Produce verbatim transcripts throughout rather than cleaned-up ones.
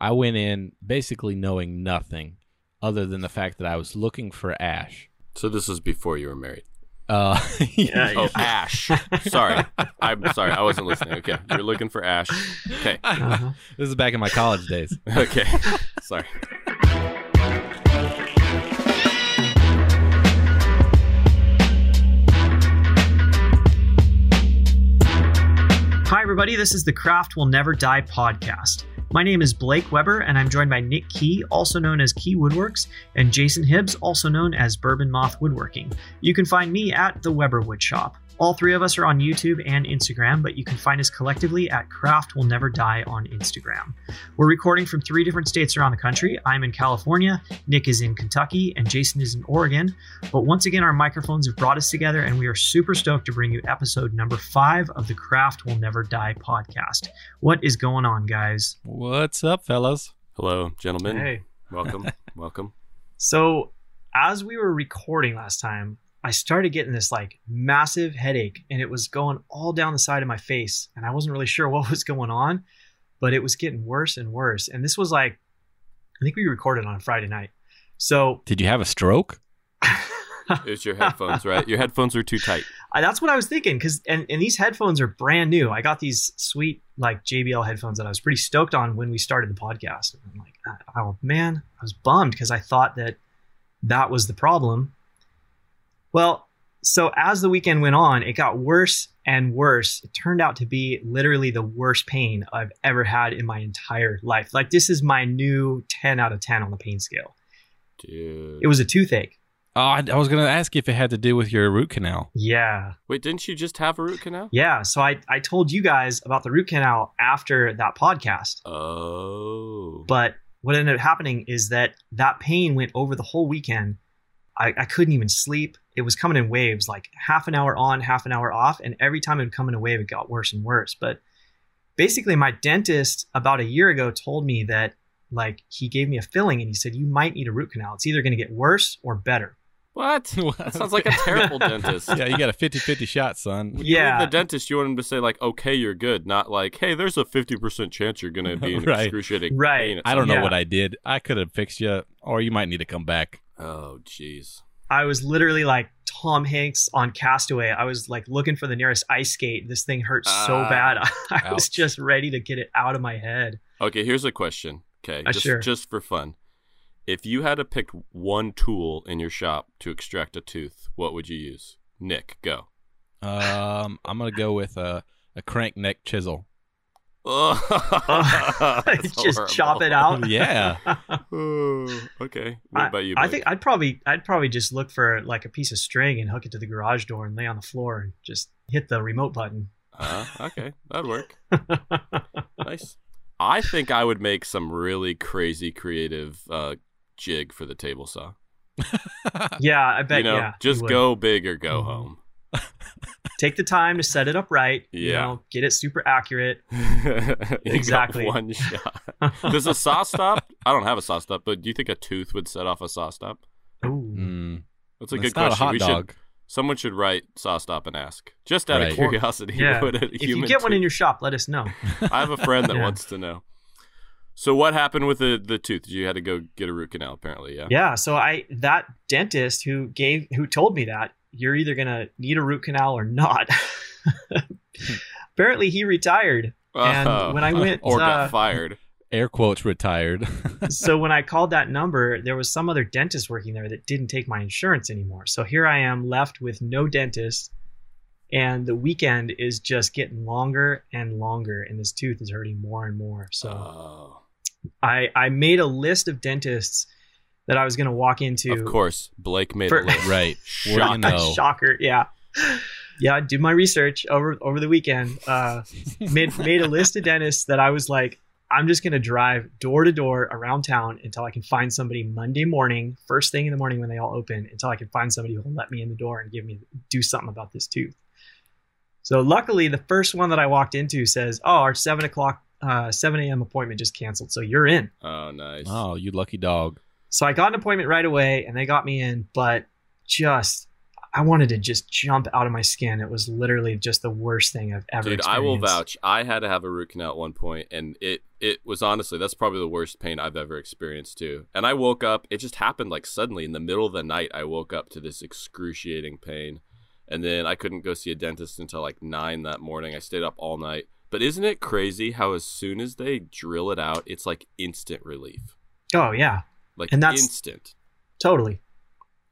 I went in basically knowing nothing other than the fact that I was looking for ash. So this was before you were married. Uh, yeah, oh, yeah. Ash. Sorry. I'm sorry. I wasn't listening. Okay. You're looking for ash. Okay. Uh-huh. This is back in my college days. Okay. Sorry. Hi, everybody. This is the Craft Will Never Die podcast. My name is Blake Weber, and I'm joined by Nick Key, also known as Key Woodworks, and Jason Hibbs, also known as Bourbon Moth Woodworking. You can find me at the Weber Wood Shop. All three of us are on YouTube and Instagram, but you can find us collectively at Craft Will Never Die on Instagram. We're recording from three different states around the country. I'm in California, Nick is in Kentucky, and Jason is in Oregon. But once again, our microphones have brought us together, and we are super stoked to bring you episode number five of the Craft Will Never Die podcast. What is going on, guys? What's up, fellas? Hello, gentlemen. Hey. Welcome. Welcome. So as we were recording last time, I started getting this like massive headache, and it was going all down the side of my face, and I wasn't really sure what was going on, but it was getting worse and worse. And this was like, I think we recorded on a Friday night. So did you have a stroke? It was your headphones, right? Your headphones were too tight. I, that's what I was thinking. Cause and, and these headphones are brand new. I got these sweet like J B L headphones that I was pretty stoked on when we started the podcast. And I'm like, oh man, I was bummed. Cause I thought that that was the problem. Well, so as the weekend went on, it got worse and worse. It turned out to be literally the worst pain I've ever had in my entire life. Like, this is my new ten out of ten on the pain scale. Dude. It was a toothache. Oh, I, I was going to ask you if it had to do with your root canal. Yeah. Wait, didn't you just have a root canal? Yeah. So I, I told you guys about the root canal after that podcast. Oh. But what ended up happening is that that pain went over the whole weekend. I, I couldn't even sleep. It was coming in waves, like half an hour on, half an hour off. And every time it would come in a wave, it got worse and worse. But basically, my dentist about a year ago told me that, like, he gave me a filling and he said, you might need a root canal. It's either going to get worse or better. What? That sounds like a terrible dentist. Yeah, you got a fifty-fifty shot, son. When yeah. You the dentist, you want him to say, like, okay, you're good, not like, hey, there's a fifty percent chance you're going to be in right. excruciating right. pain. I don't know yeah. what I did. I could have fixed you, or you might need to come back. Oh, jeez. I was literally like Tom Hanks on Castaway. I was like looking for the nearest ice skate. This thing hurt uh, so bad. I ouch. was just ready to get it out of my head. Okay, here's a question. Okay, uh, just, sure. just for fun. If you had to pick one tool in your shop to extract a tooth, what would you use? Nick, go. Um, I'm going to go with a, a crank neck chisel. uh, just horrible. Chop it out. Yeah. Ooh, okay. What I, about you, Blake? I think I'd probably I'd probably just look for like a piece of string and hook it to the garage door and lay on the floor and just hit the remote button. Uh, okay, that'd work. Nice. I think I would make some really crazy creative uh, jig for the table saw. Yeah, I bet. You know, yeah, just go big or go mm-hmm. home. Take the time to set it up right. Yeah. You know, get it super accurate. Exactly. One shot. Does a saw stop? I don't have a saw stop, but do you think a tooth would set off a saw stop? Ooh. Mm. That's a That's good not question. A hot we dog. Should, someone should write saw stop and ask. Just out right. of curiosity. Or, yeah. What a if human you get tooth. One in your shop, let us know. I have a friend that yeah. wants to know. So what happened with the, the tooth? You had to go get a root canal, apparently, yeah? Yeah, so I that dentist who gave who told me that, you're either going to need a root canal or not. Apparently, he retired. And uh, when I went... Or got uh, fired. Air quotes retired. So when I called that number, there was some other dentist working there that didn't take my insurance anymore. So here I am left with no dentist. And the weekend is just getting longer and longer. And this tooth is hurting more and more. So oh. I I made a list of dentists that I was going to walk into. Of course, Blake made for, it look right. Shock, shocker, yeah, yeah. I did my research over over the weekend. Uh, made made a list of dentists that I was like, I'm just going to drive door to door around town until I can find somebody Monday morning, first thing in the morning when they all open, until I can find somebody who will let me in the door and give me do something about this tooth. So luckily, the first one that I walked into says, "Oh, our seven o'clock, uh, seven a.m. appointment just canceled, so you're in." Oh, nice. Oh, you lucky dog. So I got an appointment right away and they got me in, but just, I wanted to just jump out of my skin. It was literally just the worst thing I've ever Dude, experienced. Dude, I will vouch. I had to have a root canal at one point and it it was honestly, that's probably the worst pain I've ever experienced too. And I woke up, it just happened like suddenly in the middle of the night, I woke up to this excruciating pain. And then I couldn't go see a dentist until like nine that morning. I stayed up all night. But isn't it crazy how as soon as they drill it out, it's like instant relief? Oh, yeah. Like and that's, instant. Totally.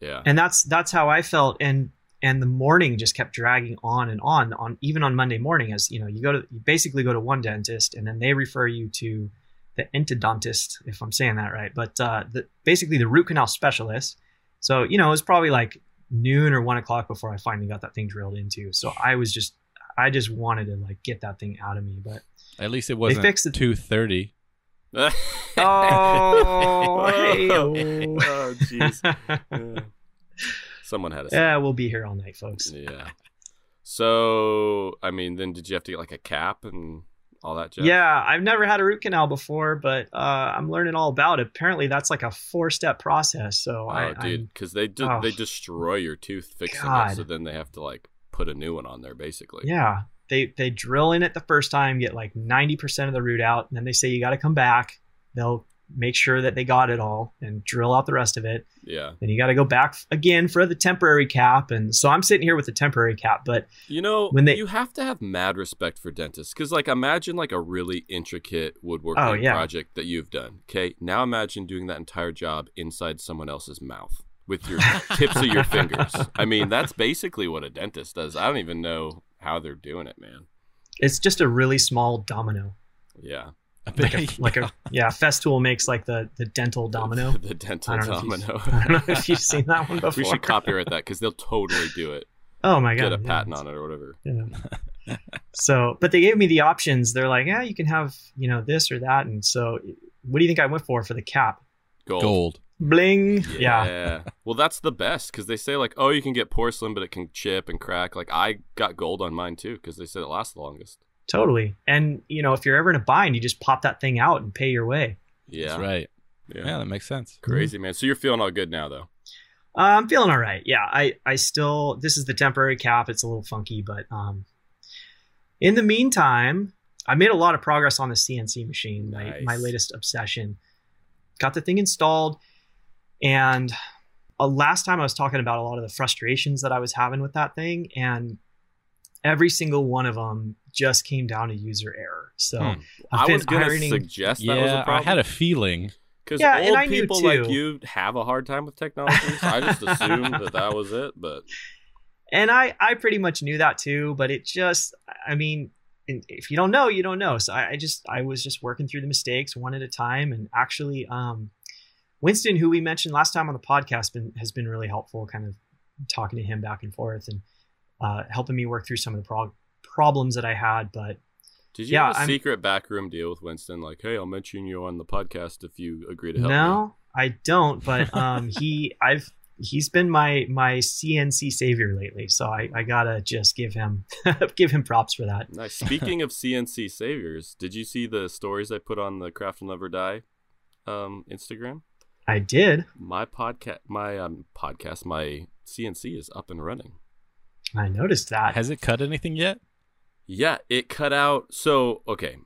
Yeah. And that's that's how I felt. And and the morning just kept dragging on and on, on even on Monday morning, as you know, you go to you basically go to one dentist and then they refer you to the entodontist, if I'm saying that right. But uh, the, basically the root canal specialist. So, you know, it was probably like noon or one o'clock before I finally got that thing drilled into. So I was just, I just wanted to like get that thing out of me. But at least it wasn't two thirty. Oh, hey-o. Oh, jeez. Yeah. Someone had a. Yeah, we'll be here all night, folks. Yeah. So, I mean, then did you have to get like a cap and all that jazz? Yeah, I've never had a root canal before, but uh, I'm learning all about it. Apparently, that's like a four-step process. So, oh, I, dude, because they de- oh, they destroy your tooth fixing God. it, so then they have to like put a new one on there, basically. Yeah, they they drill in it the first time, get like ninety percent of the root out, and then they say you got to come back. They'll make sure that they got it all and drill out the rest of it. Yeah. Then you got to go back again for the temporary cap. And so I'm sitting here with the temporary cap, but you know, when they, you have to have mad respect for dentists. Cause like, imagine like a really intricate woodworking oh, yeah. project that you've done. Okay. Now imagine doing that entire job inside someone else's mouth with your tips of your fingers. I mean, that's basically what a dentist does. I don't even know how they're doing it, man. It's just a really small domino. Yeah. Like a, like a yeah, Festool makes like the, the dental domino. The, the dental domino. I don't know if you've seen that one before. We should copyright that because they'll totally do it. Oh my god! Get a yeah. patent on it or whatever. Yeah. So, but they gave me the options. They're like, yeah, you can have you know this or that, and so what do you think I went for for the cap? Gold. Gold. Bling. Yeah. yeah. Well, that's the best because they say like, oh, you can get porcelain, but it can chip and crack. Like I got gold on mine too because they said it lasts the longest. Totally. And, you know, if you're ever in a bind, you just pop that thing out and pay your way. Yeah. That's right. Yeah. yeah, that makes sense. Crazy, mm-hmm. man. So you're feeling all good now, though? Uh, I'm feeling all right. Yeah, I, I still, this is the temporary cap. It's a little funky, but um, in the meantime, I made a lot of progress on the C N C machine, nice. my, my latest obsession. Got the thing installed. And uh, last time I was talking about a lot of the frustrations that I was having with that thing. And every single one of them just came down to user error. So hmm. I was going to suggest that yeah, was a problem. I had a feeling. Because yeah, old and I people knew too. Like you have a hard time with technology. So I just assumed that that was it. But And I, I pretty much knew that too. But it just, I mean, if you don't know, you don't know. So I, I just, I was just working through the mistakes one at a time. And actually, um, Winston, who we mentioned last time on the podcast, been, has been really helpful, kind of talking to him back and forth. And Uh, helping me work through some of the pro- problems that I had. But did you yeah, have a I'm, secret backroom deal with Winston? Like, hey, I'll mention you on the podcast if you agree to help. No, me. I don't. But um, he, I've, he's been my my C N C savior lately. So I, I gotta just give him give him props for that. Nice. Speaking of C N C saviors, did you see the stories I put on the Craft Will Never Die um, Instagram? I did. My podcast, my um, podcast, my C N C is up and running. I noticed that. Has it cut anything yet? Yeah, it cut out. So, okay,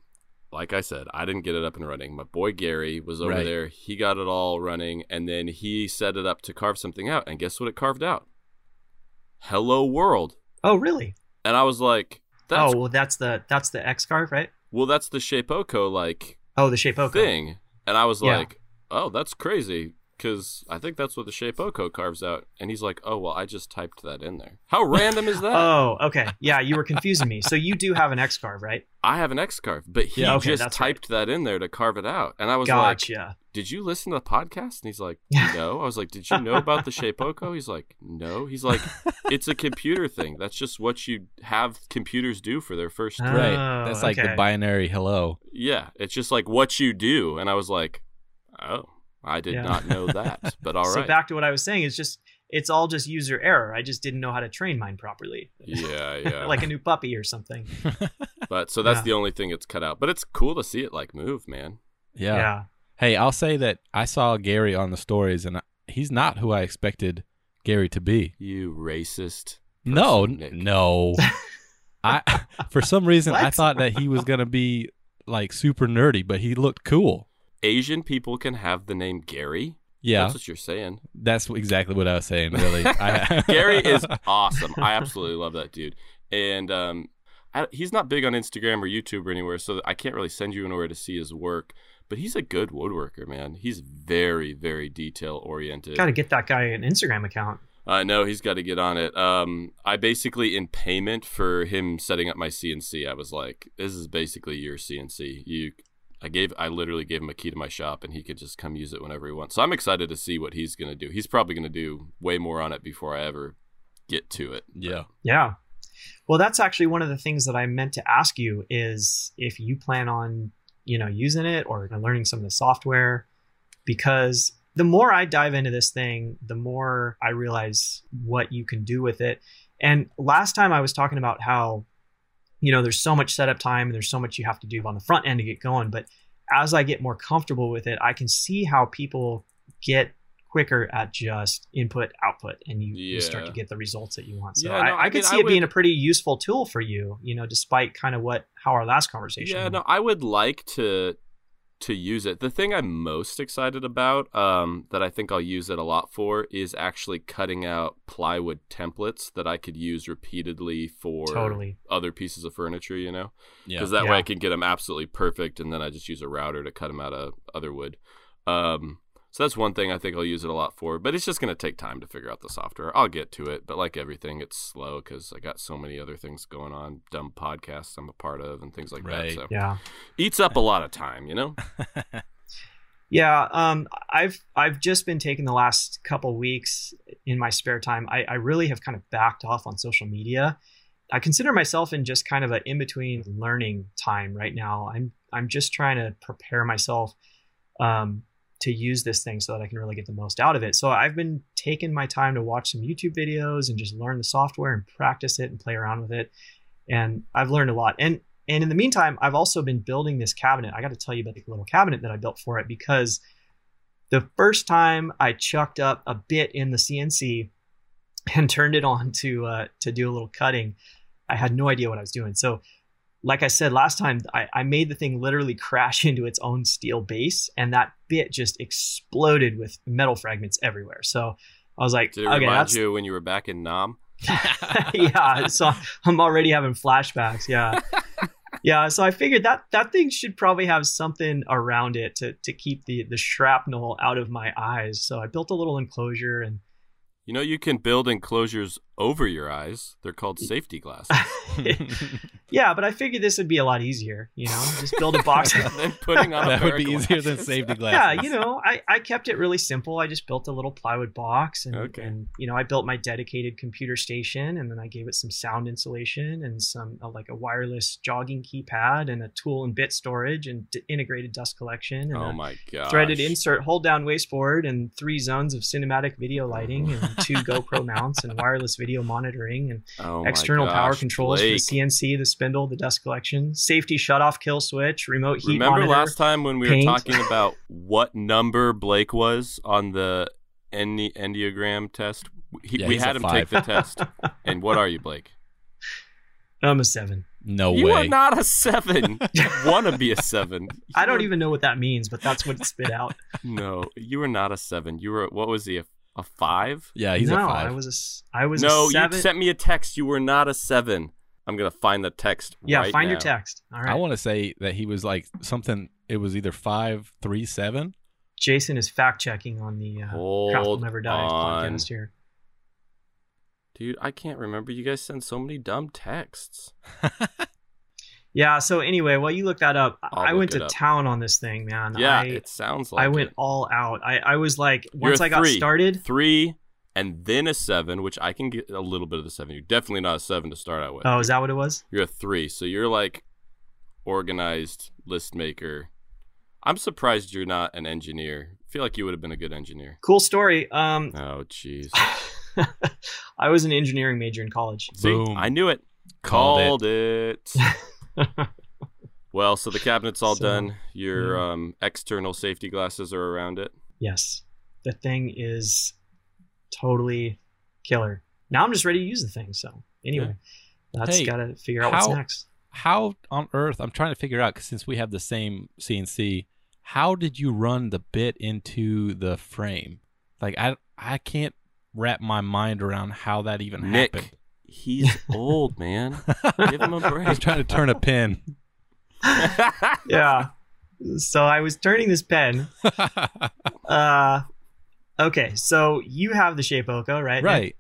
like I said, I didn't get it up and running. My boy Gary was over right. there. He got it all running, and then he set it up to carve something out. And guess what it carved out? Hello World. Oh, really? And I was like, that's... Oh, well, that's the that's the X-Carve, right? Well, that's the Shapeoko, like... Oh, the Shapeoko. ...thing. And I was yeah. like, oh, that's crazy. Because I think that's what the Shapeoko carves out. And he's like, oh, well, I just typed that in there. How random is that? Oh, okay. Yeah, you were confusing me. So you do have an X-Carve, right? I have an X-Carve, but he yeah, okay, just typed right. that in there to carve it out. And I was gotcha. like, did you listen to the podcast? And he's like, no. I was like, did you know about the Shapeoko? He's like, no. He's like, it's a computer thing. That's just what you have computers do for their first time. Oh, right. That's like okay. the binary hello. Yeah, it's just like what you do. And I was like, oh. I did yeah. not know that, but all so right. So back to what I was saying, it's just, it's all just user error. I just didn't know how to train mine properly. Yeah, yeah. Like a new puppy or something. But so that's yeah. the only thing it's cut out. But it's cool to see it like move, man. Yeah. yeah. Hey, I'll say that I saw Gary on the stories, and he's not who I expected Gary to be. You racist. Person, no, Nick. no. I for some reason I thought that he was gonna be like super nerdy, but he looked cool. Asian people can have the name Gary. Yeah. That's what you're saying. That's exactly what I was saying, really. I, Gary is awesome. I absolutely love that dude. And um, I, he's not big on Instagram or YouTube or anywhere, so I can't really send you anywhere to see his work. But he's a good woodworker, man. He's very, very detail-oriented. Got to get that guy an Instagram account. I uh, know. He's got to get on it. Um, I basically, in payment for him setting up my C N C, I was like, this is basically your C N C. You... I gave, I literally gave him a key to my shop, and he could just come use it whenever he wants. So I'm excited to see what he's going to do. He's probably going to do way more on it before I ever get to it. Yeah. Yeah. Well, that's actually one of the things that I meant to ask you is if you plan on, you know, using it or learning some of the software, because the more I dive into this thing, the more I realize what you can do with it. And last time I was talking about how, you know, there's so much setup time and there's so much you have to do on the front end to get going. But as I get more comfortable with it, I can see how people get quicker at just input, output, and you, yeah. you start to get the results that you want. So yeah, no, I, I, I could mean, see I it would... being a pretty useful tool for you, you know, despite kind of what how our last conversation Yeah, went. No, I would like to to use it. The thing I'm most excited about um, that I think I'll use it a lot for is actually cutting out plywood templates that I could use repeatedly for totally. other pieces of furniture, you know, because yeah. that yeah. way I can get them absolutely perfect. And then I just use a router to cut them out of other wood. Um, so that's one thing I think I'll use it a lot for, but it's just going to take time to figure out the software. I'll get to it, but like everything, it's slow because I got so many other things going on, dumb podcasts I'm a part of and things like right. that. So yeah. eats up a lot of time, you know? yeah. Um, I've, I've just been taking the last couple weeks in my spare time. I, I really have kind of backed off on social media. I consider myself in just kind of an in-between learning time right now. I'm, I'm just trying to prepare myself, um, to use this thing so that I can really get the most out of it. So I've been taking my time to watch some YouTube videos and just learn the software and practice it and play around with it. And I've learned a lot. And and in the meantime, I've also been building this cabinet. I got to tell you about the little cabinet that I built for it, because the first time I chucked up a bit in the C N C and turned it on to uh, to do a little cutting, I had no idea what I was doing. So like I said last time, I, I made the thing literally crash into its own steel base, and that bit just exploded with metal fragments everywhere. So I was like, did it okay, remind that's... you when you were back in Nam? yeah, so I'm already having flashbacks. Yeah, yeah. So I figured that that thing should probably have something around it to to keep the the shrapnel out of my eyes. So I built a little enclosure and. You know, you can build enclosures over your eyes. They're called safety glasses. yeah, but I figured this would be a lot easier, you know, just build a box. Then putting on that would be glasses. Easier than safety glasses. Yeah, you know, I, I kept it really simple. I just built a little plywood box and, okay. and, you know, I built my dedicated computer station, and then I gave it some sound insulation and some uh, like a wireless jogging keypad and a tool and bit storage and d- integrated dust collection. And oh, my gosh. Threaded insert hold down wasteboard and three zones of cinematic video lighting and two GoPro mounts and wireless video monitoring and oh external gosh, power controls Blake. For the C N C, the spindle, the dust collection, safety shutoff kill switch, remote heat Remember monitor, last time when we paint. Were talking about what number Blake was on the Enneagram Enneagram test? He, yeah, we had him five. Take the test. And what are you, Blake? I'm a seven. No you way. You are not a seven. You want to be a seven. You I don't are... even know what that means, but that's what it spit out. No, you are not a seven. You were, what was he, a A five? Yeah, he's no, a five. I was a, I was no, a seven. No, you sent me a text. You were not a seven. I'm going to find the text yeah, right find now. Your text. All right. I want to say that he was like something. It was either five, three, seven. Jason is fact-checking on the uh, Craft Will Never Die on. Podcast here. Dude, I can't remember. You guys send so many dumb texts. yeah, so anyway, while you look that up, I'll I went to up. Town on this thing, man. Yeah, I, it sounds like I went it. All out. I, I was like, once You're I got three, started. Three, and then a seven, which I can get a little bit of the seven. You're definitely not a seven to start out with. Oh, is that what it was? You're a three, so you're like organized list maker. I'm surprised you're not an engineer. I feel like you would have been a good engineer. Cool story. Um, oh, jeez. I was an engineering major in college. See, Boom. I knew it. Called, Called it. it. Well, so the cabinet's all so, done. Your yeah. um, external safety glasses are around it. Yes. The thing is totally killer. Now I'm just ready to use the thing. So anyway, yeah. that's hey, got to figure out how, what's next. how on earth, I'm trying to figure out, because since we have the same C N C, how did you run the bit into the frame? Like, I, I can't wrap my mind around how that even Nick, happened. He's old, man. Give him a break. He's trying to turn a pen. Yeah. So I was turning this pen. Uh, okay, so you have the Shapeoko, right? Right.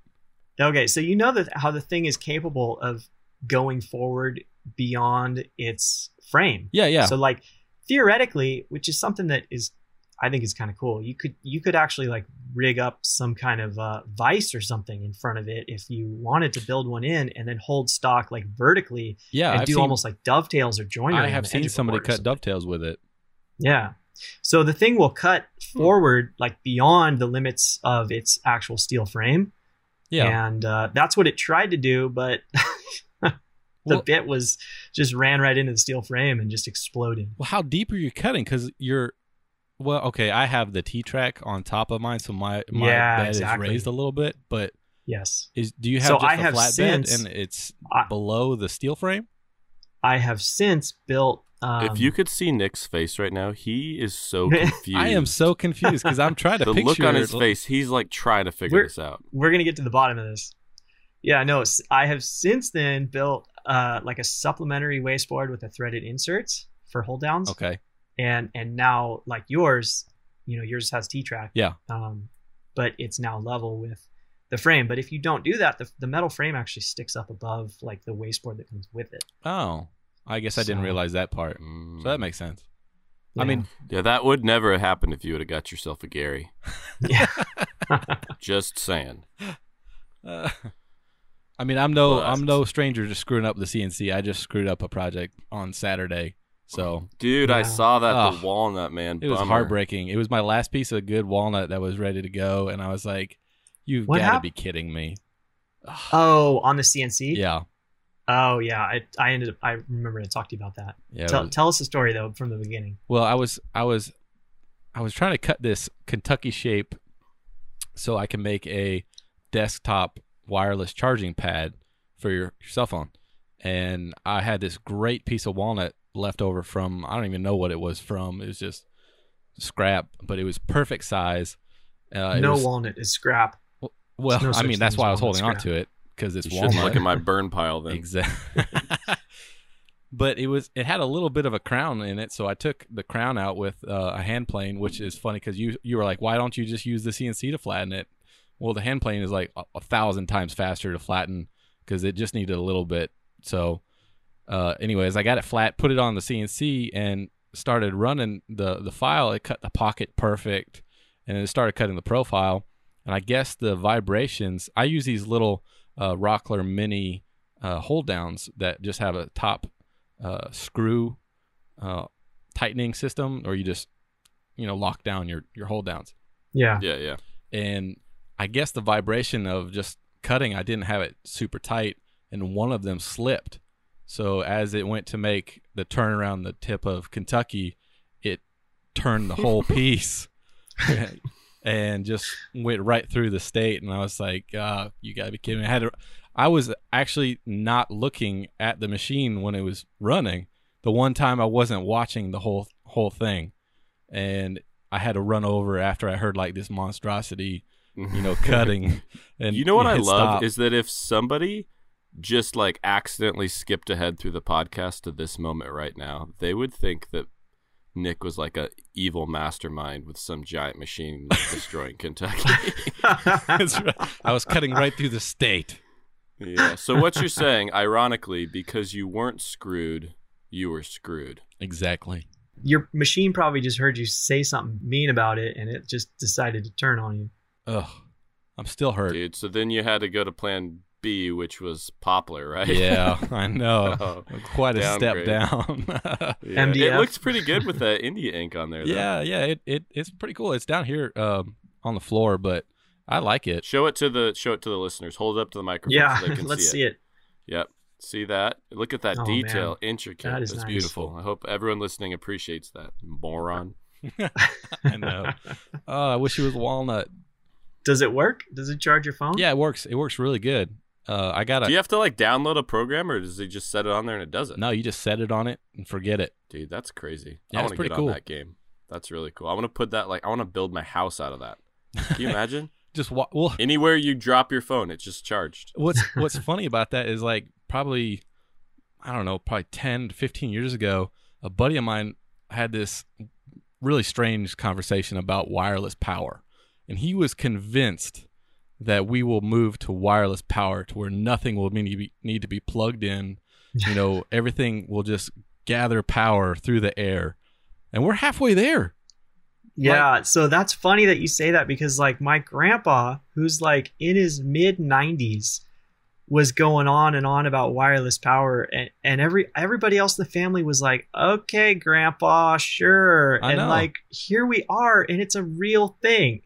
And, okay, so you know that how the thing is capable of going forward beyond its frame. Yeah, yeah. So like theoretically, which is something that is, I think is kind of cool. You could you could actually like rig up some kind of uh, vice or something in front of it if you wanted to build one in, and then hold stock like vertically. Yeah, and I've do seen, almost like dovetails or joinery. I have seen somebody cut dovetails with it. Yeah, so the thing will cut forward like beyond the limits of its actual steel frame. Yeah, and uh, that's what it tried to do, but the well, bit was just ran right into the steel frame and just exploded. Well, how deep are you cutting? Because you're Well, okay, I have the T-track on top of mine, so my, my yeah, bed exactly. is raised a little bit, but yes. Is, do you have so just I a have flat since, bed and it's I, below the steel frame? I have since built... Um, if you could see Nick's face right now, he is so confused. I am so confused because I'm trying to the picture... The look on his face, he's like trying to figure we're, this out. We're going to get to the bottom of this. Yeah, no, I have since then built uh, like a supplementary wasteboard with a threaded inserts for hold downs. Okay. And and now like yours, you know, yours has T-track. Yeah. Um, but it's now level with the frame. But if you don't do that, the, the metal frame actually sticks up above like the wasteboard that comes with it. Oh, I guess so, I didn't realize that part. Mm, so that makes sense. Yeah. I mean, yeah, that would never have happened if you would have got yourself a Gary. Yeah. Just saying. Uh, I mean, I'm no well, I'm no stranger to screwing up the C N C. I just screwed up a project on Saturday. So, dude, yeah. I saw that oh, the walnut, man. It Bummer. was heartbreaking. It was my last piece of good walnut that was ready to go, and I was like, "You've got to be kidding me!" Oh, on the C N C? Yeah. Oh, yeah. I I ended up. I remember to talk to you about that. Yeah. Tell, was, tell us the story though from the beginning. Well, I was I was I was trying to cut this Kentucky shape so I can make a desktop wireless charging pad for your, your cell phone, and I had this great piece of walnut left over from, I don't even know what it was from. It was just scrap, but it was perfect size. Uh, no was, walnut is scrap. Well, well no I mean, that's why I was holding scrap. on to it, because it's you walnut. Shouldn't look at my burn pile then. Exactly. But it was, it had a little bit of a crown in it, so I took the crown out with uh, a hand plane, which is funny because you, you were like, why don't you just use the C N C to flatten it? Well, the hand plane is like a, a thousand times faster to flatten because it just needed a little bit. So Uh, anyways, I got it flat, put it on the C N C, and started running the, the file. It cut the pocket perfect, and it started cutting the profile. And I guess the vibrations, I use these little uh, Rockler mini uh, hold downs that just have a top uh, screw uh, tightening system, or you just, you know, lock down your, your hold downs. Yeah. Yeah, yeah. And I guess the vibration of just cutting, I didn't have it super tight, and one of them slipped. So as it went to make the turn around the tip of Kentucky, it turned the whole piece and, and just went right through the state. And I was like, uh, you got to be kidding me. I had to, I was actually not looking at the machine when it was running. The one time I wasn't watching the whole whole thing. And I had to run over after I heard like this monstrosity, you know, cutting. And you know what I love stop. is that if somebody just like accidentally skipped ahead through the podcast to this moment right now, they would think that Nick was like a evil mastermind with some giant machine destroying Kentucky. That's right. I was cutting right through the state. Yeah. So what you're saying, ironically, because you weren't screwed, you were screwed. Exactly. Your machine probably just heard you say something mean about it, and it just decided to turn on you. Ugh. I'm still hurt. Dude, so then you had to go to plan B, which was poplar, right? Yeah, I know. Oh, quite a downgrade. Step down. Yeah. M D F. It looks pretty good with the India ink on there, though. Yeah, yeah, it, it it's pretty cool. It's down here um, on the floor, but I like it. Show it to the show it to the listeners. Hold it up to the microphone. Yeah, so they can let's see, see it. it. Yep, see that? Look at that oh, detail, man. Intricate. That is That's nice. Beautiful. I hope everyone listening appreciates that. Moron. I know. Oh, I wish it was walnut. Does it work? Does it charge your phone? Yeah, it works. It works really good. Uh, I gotta. Do you have to like download a program, or does they just set it on there and it does it? No, you just set it on it and forget it. Dude, that's crazy. Yeah, I want to get cool. on that game. That's really cool. I want to put that like I want to build my house out of that. Can you imagine? Just wa- well, anywhere you drop your phone, it's just charged. What's What's funny about that is like probably I don't know, probably ten to fifteen years ago, a buddy of mine had this really strange conversation about wireless power, and he was convinced that we will move to wireless power to where nothing will need to be plugged in. You know, everything will just gather power through the air, and we're halfway there. Yeah. Like, so that's funny that you say that, because like my grandpa, who's like in his mid nineties, was going on and on about wireless power, and, and every everybody else in the family was like, okay, grandpa, sure. I and know. Like, here we are, and it's a real thing.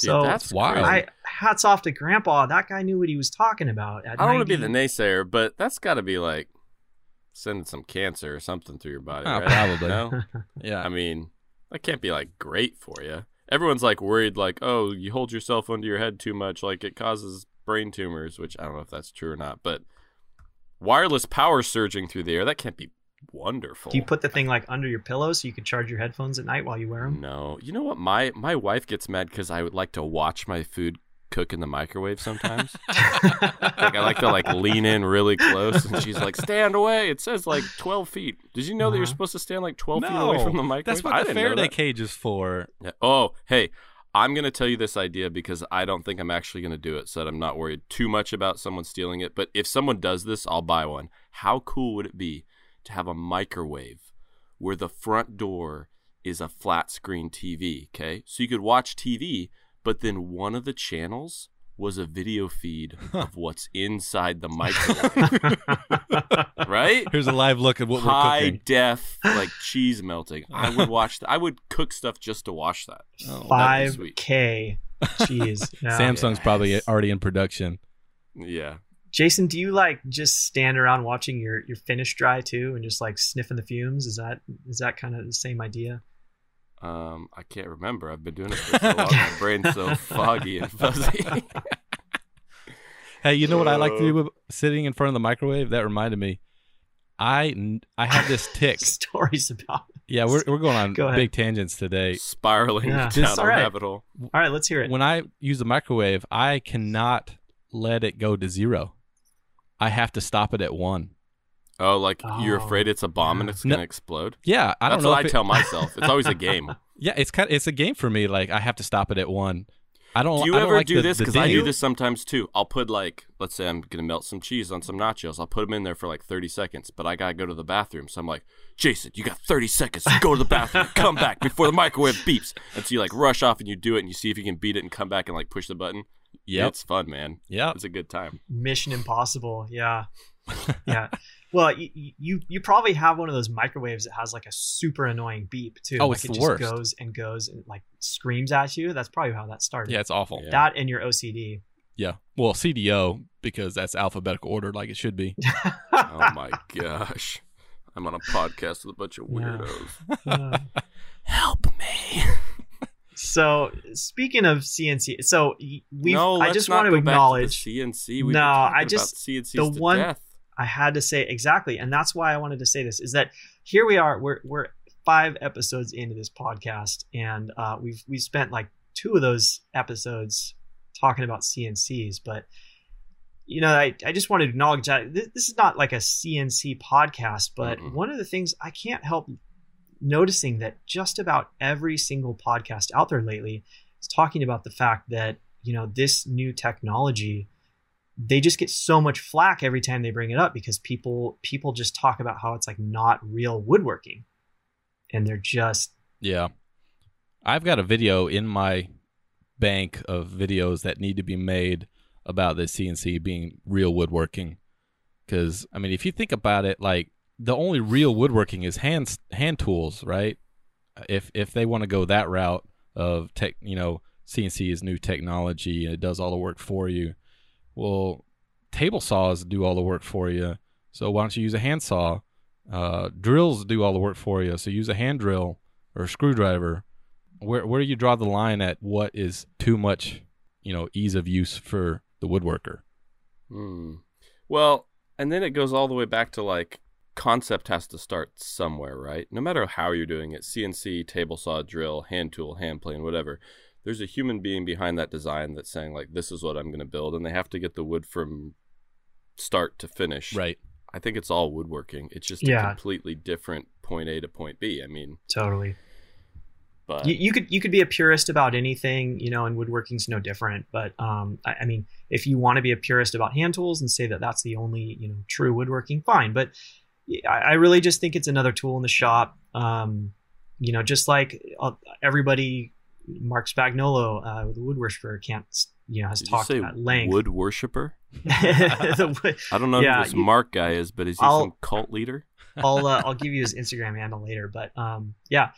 Dude, so that's wild. I, hats off to grandpa. That guy knew what he was talking about. I don't ninety. want to be the naysayer, but that's got to be like sending some cancer or something through your body. Oh, right? Probably. No? Yeah. I mean, that can't be like great for you. Everyone's like worried like, oh, you hold your cell phone to your head too much. Like it causes brain tumors, which I don't know if that's true or not, but wireless power surging through the air, that can't be wonderful. Do you put the thing like under your pillow so you can charge your headphones at night while you wear them? No. You know what? My my wife gets mad because I would like to watch my food cook in the microwave sometimes. Like I like to like lean in really close, and she's like, stand away. It says like twelve feet. Did you know uh-huh. that you're supposed to stand like twelve no, feet away from the microwave? That's what I the Faraday cage is for. Yeah. Oh, hey. I'm going to tell you this idea because I don't think I'm actually going to do it, so that I'm not worried too much about someone stealing it. But if someone does this, I'll buy one. How cool would it be to have a microwave where the front door is a flat screen T V, okay? So you could watch T V, but then one of the channels was a video feed of what's inside the microwave. Right? Here's a live look at what High we're cooking. High def, like cheese melting. I would watch that. I would cook stuff just to watch that. Oh, five K cheese. No. Samsung's yeah. probably already in production. Yeah. Jason, do you like just stand around watching your, your finish dry too, and just like sniffing the fumes? Is that is that kind of the same idea? Um, I can't remember. I've been doing it for so long. My brain's so foggy and fuzzy. Hey, you know what I like to do with sitting in front of the microwave? That reminded me. I, I have this tick. Stories about it. Yeah, we're we're going on Go big tangents today. Spiraling yeah. down the rabbit hole. All right, let's hear it. When I use the microwave, I cannot let it go to zero. I have to stop it at one. Oh, like oh. you're afraid it's a bomb and it's no, gonna explode? Yeah, I don't That's know. That's what I it... tell myself. It's always a game. Yeah, it's kind of, it's a game for me. Like I have to stop it at one. I don't. Do you I don't ever like do the, this? Because I do this sometimes too. I'll put like, let's say I'm gonna melt some cheese on some nachos. I'll put them in there for like thirty seconds, but I gotta go to the bathroom. So I'm like, Jason, you got thirty seconds to go to the bathroom. Come back before the microwave beeps. And so you like rush off and you do it and you see if you can beat it and come back and like push the button. Yeah, it's fun, man. Yeah, it's a good time. Mission Impossible. Yeah, yeah. Well, you, you you probably have one of those microwaves that has like a super annoying beep too. Oh, like it's it the just worst. Goes and goes and like screams at you. That's probably how that started. Yeah, it's awful. Yeah. That and your O C D. Yeah. Well, C D O, because that's alphabetical order like it should be. Oh my gosh. I'm on a podcast with a bunch of weirdos. Yeah. Uh, help me. So speaking of C N C, so we no, I just want to acknowledge to C N C. We've no, I just C N C's the to one death. I had to say exactly. And that's why I wanted to say this, is that here we are, we're, we're five episodes into this podcast, and uh, we've, we've spent like two of those episodes talking about C N Cs, but you know, I, I just want to acknowledge that this, this is not like a C N C podcast, but mm-hmm. one of the things I can't help noticing that just about every single podcast out there lately is talking about the fact that, you know, this new technology, they just get so much flack every time they bring it up, because people people just talk about how it's like not real woodworking, and they're just yeah. I've got a video in my bank of videos that need to be made about the C N C being real woodworking, because I mean, if you think about it, like the only real woodworking is hand hand tools, right? If if they want to go that route of tech, you know, C N C is new technology and it does all the work for you. Well, table saws do all the work for you, so why don't you use a hand saw? Uh, drills do all the work for you, so use a hand drill or a screwdriver. Where where do you draw the line at what is too much, you know, ease of use for the woodworker? Mm. Well, and then it goes all the way back to like concept has to start somewhere, right? No matter how you're doing it, C N C, table saw, drill, hand tool, hand plane, whatever. There's a human being behind that design that's saying like, this is what I'm going to build. And they have to get the wood from start to finish. Right. I think it's all woodworking. It's just yeah. a completely different point A to point B. I mean, totally. But you, you could, you could be a purist about anything, you know, and woodworking's no different. But um, I, I mean, if you want to be a purist about hand tools and say that that's the only, you know, true woodworking, fine. But I, I really just think it's another tool in the shop. Um, you know, just like uh, everybody, Mark Spagnolo, uh, the wood worshiper, can't, you know, has Did talked at length. Wood worshiper? I don't know yeah, who this you, Mark guy is, but is he I'll, some cult leader? I'll uh, I'll give you his Instagram handle later, but um, yeah,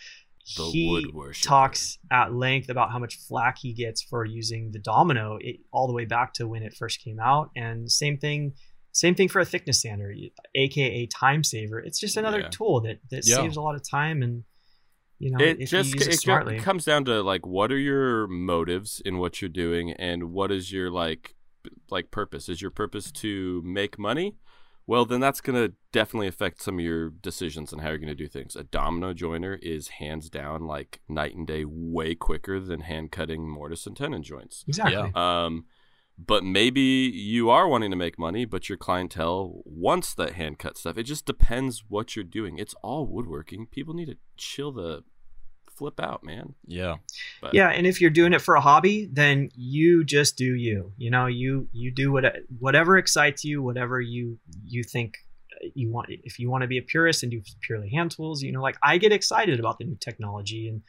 the he wood worshiper talks at length about how much flack he gets for using the domino it, all the way back to when it first came out, and same thing, same thing for a thickness sander, aka time saver. It's just another yeah. tool that that yeah. saves a lot of time and. You know, it just it, it, it comes down to like, what are your motives in what you're doing, and what is your like like purpose? Is your purpose to make money? Well, then that's going to definitely affect some of your decisions and how you're going to do things. A domino joiner is hands down like night and day, way quicker than hand cutting mortise and tenon joints. Exactly. Yeah. Um, but maybe you are wanting to make money, but your clientele wants that hand cut stuff. It just depends what you're doing. It's all woodworking. People need to chill the flip out, man. Yeah. But. Yeah. And if you're doing it for a hobby, then you just do you, you know, you, you do what, whatever excites you, whatever you, you think you want. If you want to be a purist and do purely hand tools, you know, like I get excited about the new technology and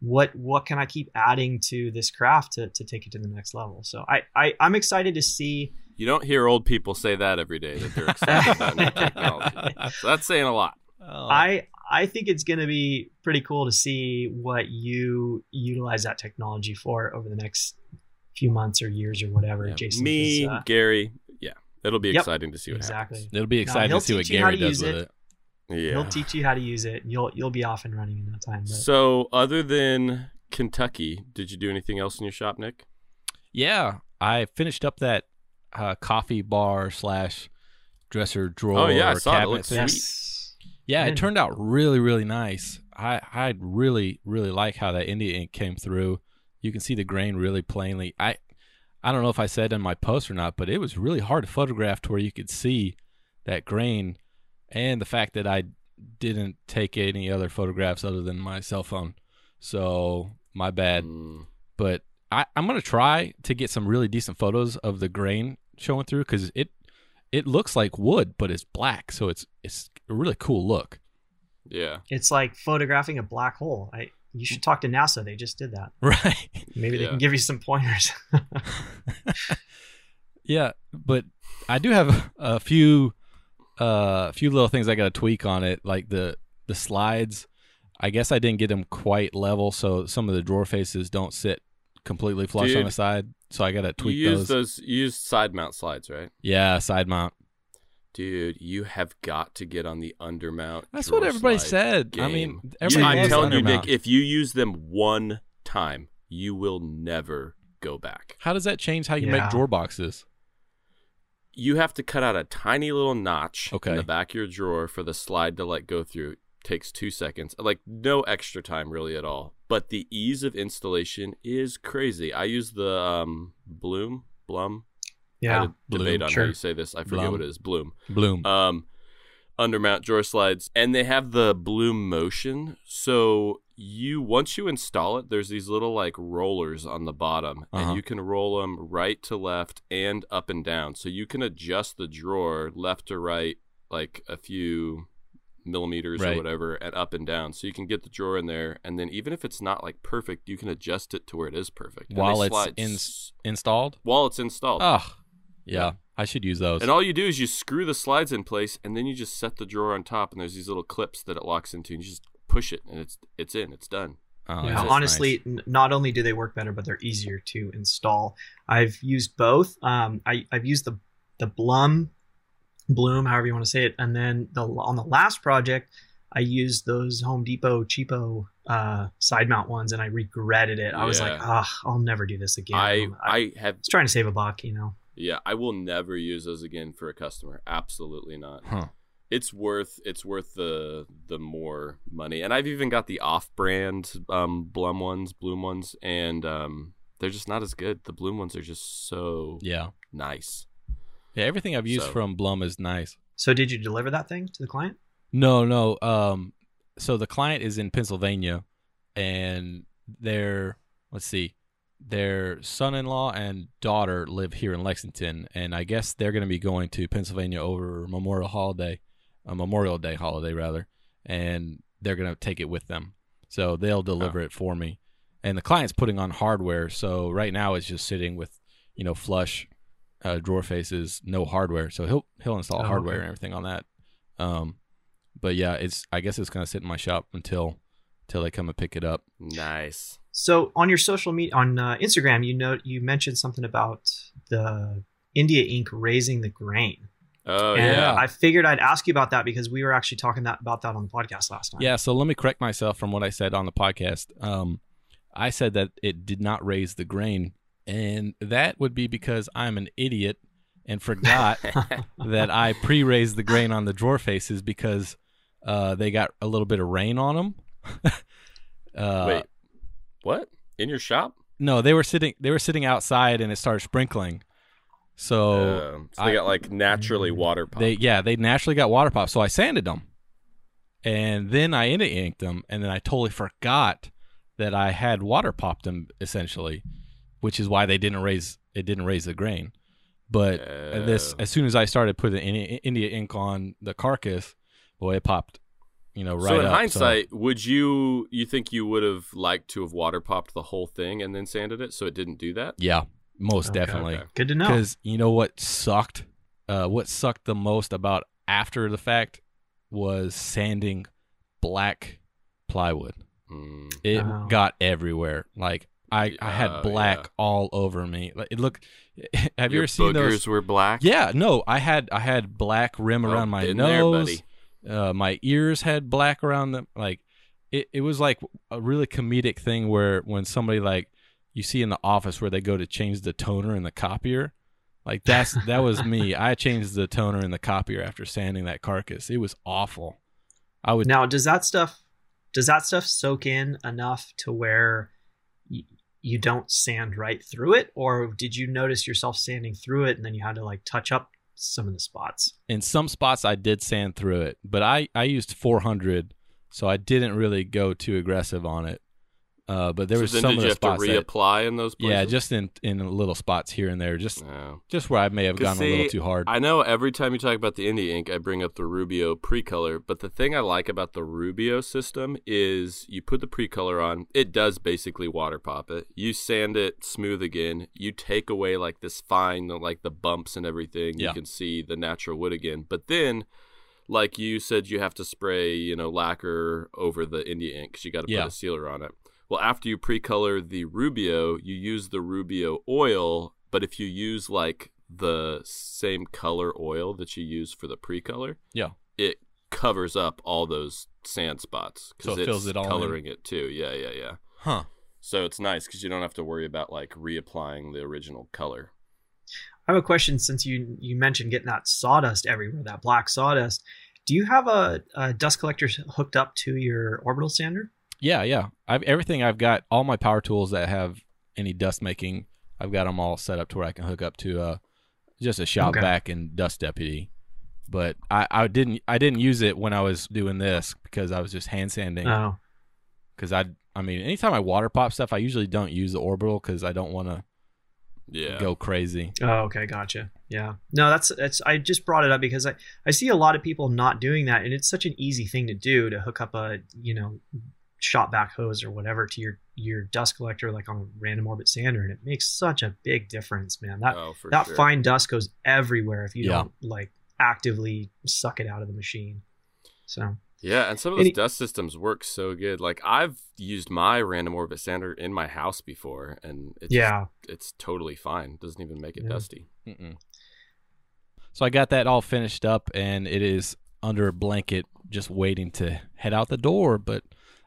what, what can I keep adding to this craft to, to take it to the next level. So I, I I'm excited to see. You don't hear old people say that every day, that they're excited about new technology. So that's saying a lot. Oh. I, I think it's going to be pretty cool to see what you utilize that technology for over the next few months or years or whatever. Yeah. Jason, me, uh, Gary. Yeah. It'll be yep, exciting to see what exactly. happens. It'll be exciting no, to see what Gary does with it. it. Yeah. He'll teach you how to use it. You'll, you'll be off and running in no time. But. So other than Kentucky, did you do anything else in your shop, Nick? Yeah. I finished up that uh, coffee bar slash dresser drawer. Oh yeah. I saw it. It looks sweet. Yes. Yeah, it turned out really, really nice. I, I really, really like how that India ink came through. You can see the grain really plainly. I I don't know if I said in my post or not, but it was really hard to photograph to where you could see that grain, and the fact that I didn't take any other photographs other than my cell phone. So my bad. Mm. But I, I'm going to try to get some really decent photos of the grain showing through, because it, it looks like wood, but it's black, so it's it's a really cool look. Yeah, it's like photographing a black hole. I you should talk to NASA; they just did that, right? Maybe yeah. they can give you some pointers. Yeah, but I do have a few, a uh, few little things I got to tweak on it, like the the slides. I guess I didn't get them quite level, so some of the drawer faces don't sit completely flush Dude. on the side. So I got to tweak you use those. those. You use side mount slides, right? Yeah, side mount. Dude, you have got to get on the undermount. That's what everybody said. Game. I mean, everybody yeah, I'm telling you, Nick, if you use them one time, you will never go back. How does that change how you yeah. make drawer boxes? You have to cut out a tiny little notch okay. in the back of your drawer for the slide to like go through. It takes two seconds. Like no extra time really at all. But the ease of installation is crazy. I use the um, Blum, Blum. Yeah, I had a Blum, debate on sure. how you say this. I forget Blum. what it is. Blum, Blum. Um, undermount drawer slides, and they have the Blum motion. So you once you install it, there's these little like rollers on the bottom, uh-huh. and you can roll them right to left and up and down. So you can adjust the drawer left to right, like a few millimeters right. or whatever, and up and down, so you can get the drawer in there, and then even if it's not like perfect, you can adjust it to where it is perfect while it's ins- installed while it's installed oh yeah I should use those. And all you do is you screw the slides in place, and then you just set the drawer on top, and there's these little clips that it locks into, and you just push it, and it's it's in it's done. Oh, yeah. Honestly, nice. n- not only do they work better, but they're easier to install. I've used both. um I, I've used the the Blum Bloom, however you want to say it, and then the on the last project I used those Home Depot cheapo uh side mount ones, and I regretted it. I yeah. was like, ah, I'll never do this again. I, I I have I was trying to save a buck, you know. Yeah, I will never use those again for a customer. Absolutely not. Huh. It's worth it's worth the the more money. And I've even got the off-brand um, Blum ones, Bloom ones, and um, they're just not as good. The Bloom ones are just so yeah. nice. Yeah, everything I've used so. from Blum is nice. So did you deliver that thing to the client? No, no. Um, so the client is in Pennsylvania, and their, let's see, their son-in-law and daughter live here in Lexington, and I guess they're going to be going to Pennsylvania over Memorial Holiday, a Memorial Day holiday rather, and they're going to take it with them. So they'll deliver oh. it for me. And the client's putting on hardware, so right now it's just sitting with, you know, flush uh, drawer faces, no hardware. So he'll he'll install oh, hardware okay. and everything on that. Um, but yeah, it's I guess it's going to sit in my shop until until they come and pick it up. Nice. So on your social media, on uh, Instagram, you know, you mentioned something about the India ink raising the grain. Oh, and yeah. I figured I'd ask you about that because we were actually talking that, about that on the podcast last time. Yeah. So let me correct myself from what I said on the podcast. Um, I said that it did not raise the grain, and that would be because I'm an idiot and forgot that I pre-raised the grain on the drawer faces because uh, they got a little bit of rain on them. uh, Wait. What? In your shop? No, they were sitting they were sitting outside and it started sprinkling. So, uh, so they I, got like naturally water popped. They, yeah, they naturally got water popped. So I sanded them. And then I India inked them, and then I totally forgot that I had water popped them essentially, which is why they didn't raise it didn't raise the grain. But uh, this as soon as I started putting India ink on the carcass, boy, it popped. You know, right so in up, hindsight, so. would you you think you would have liked to have water popped the whole thing and then sanded it so it didn't do that? Yeah, most okay, definitely. Okay. Good to know. Because you know what sucked? Uh, what sucked the most about after the fact was sanding black plywood. Mm. It oh. got everywhere. Like I, I had black oh, yeah. all over me. Like it looked. Have Your you ever seen those? Were black? Yeah. No, I had I had black rim around oh, my nose. There, buddy. Uh, my ears had black around them. Like it, it was like a really comedic thing where when somebody like you see in the office where they go to change the toner in the copier, like that's that was me. I changed the toner in the copier after sanding that carcass. It was awful. I would now does that stuff does that stuff soak in enough to where y- you don't sand right through it, or did you notice yourself sanding through it and then you had to like touch up some of the spots? In some spots I did sand through it, but I, I used four hundred, so I didn't really go too aggressive on it. Uh, but there so was some of the spots. Did you have to reapply that, in those places? Yeah, just in, in little spots here and there, just no. just where I may have gone see, a little too hard. I know every time you talk about the India ink, I bring up the Rubio pre-color, but the thing I like about the Rubio system is you put the pre-color on, it does basically water pop it. You sand it smooth again. You take away like this fine, like the bumps and everything. Yeah. You can see the natural wood again. But then, like you said, you have to spray, you know, lacquer over the India ink because you got to yeah. put a sealer on it. Well, after you pre-color the Rubio, you use the Rubio oil, but if you use like the same color oil that you use for the pre-color, yeah, it covers up all those sand spots because so it fills it all coloring in. It too. Yeah, yeah, yeah. Huh. So it's nice because you don't have to worry about like reapplying the original color. I have a question since you you mentioned getting that sawdust everywhere, that black sawdust. Do you have a, a dust collector hooked up to your orbital sander? Yeah, yeah. I've everything I've got, all my power tools that have any dust making, I've got them all set up to where I can hook up to uh, just a shop okay. vac and Dust Deputy. But I, I didn't I didn't use it when I was doing this because I was just hand sanding. Oh. Because I I mean, anytime I water pop stuff, I usually don't use the orbital because I don't want to yeah. go crazy. Oh, okay, gotcha. Yeah, no, that's that's. I just brought it up because I I see a lot of people not doing that, and it's such an easy thing to do to hook up a you know. shop back hose or whatever to your your dust collector like on a random orbit sander, and it makes such a big difference, man. That oh, that sure. fine dust goes everywhere if you yeah. don't like actively suck it out of the machine. So yeah, and some of those and dust it, systems work so good. Like I've used my random orbit sander in my house before, and it's yeah, just, it's totally fine. It doesn't even make it yeah. dusty. Mm-mm. So I got that all finished up, and it is under a blanket, just waiting to head out the door, but.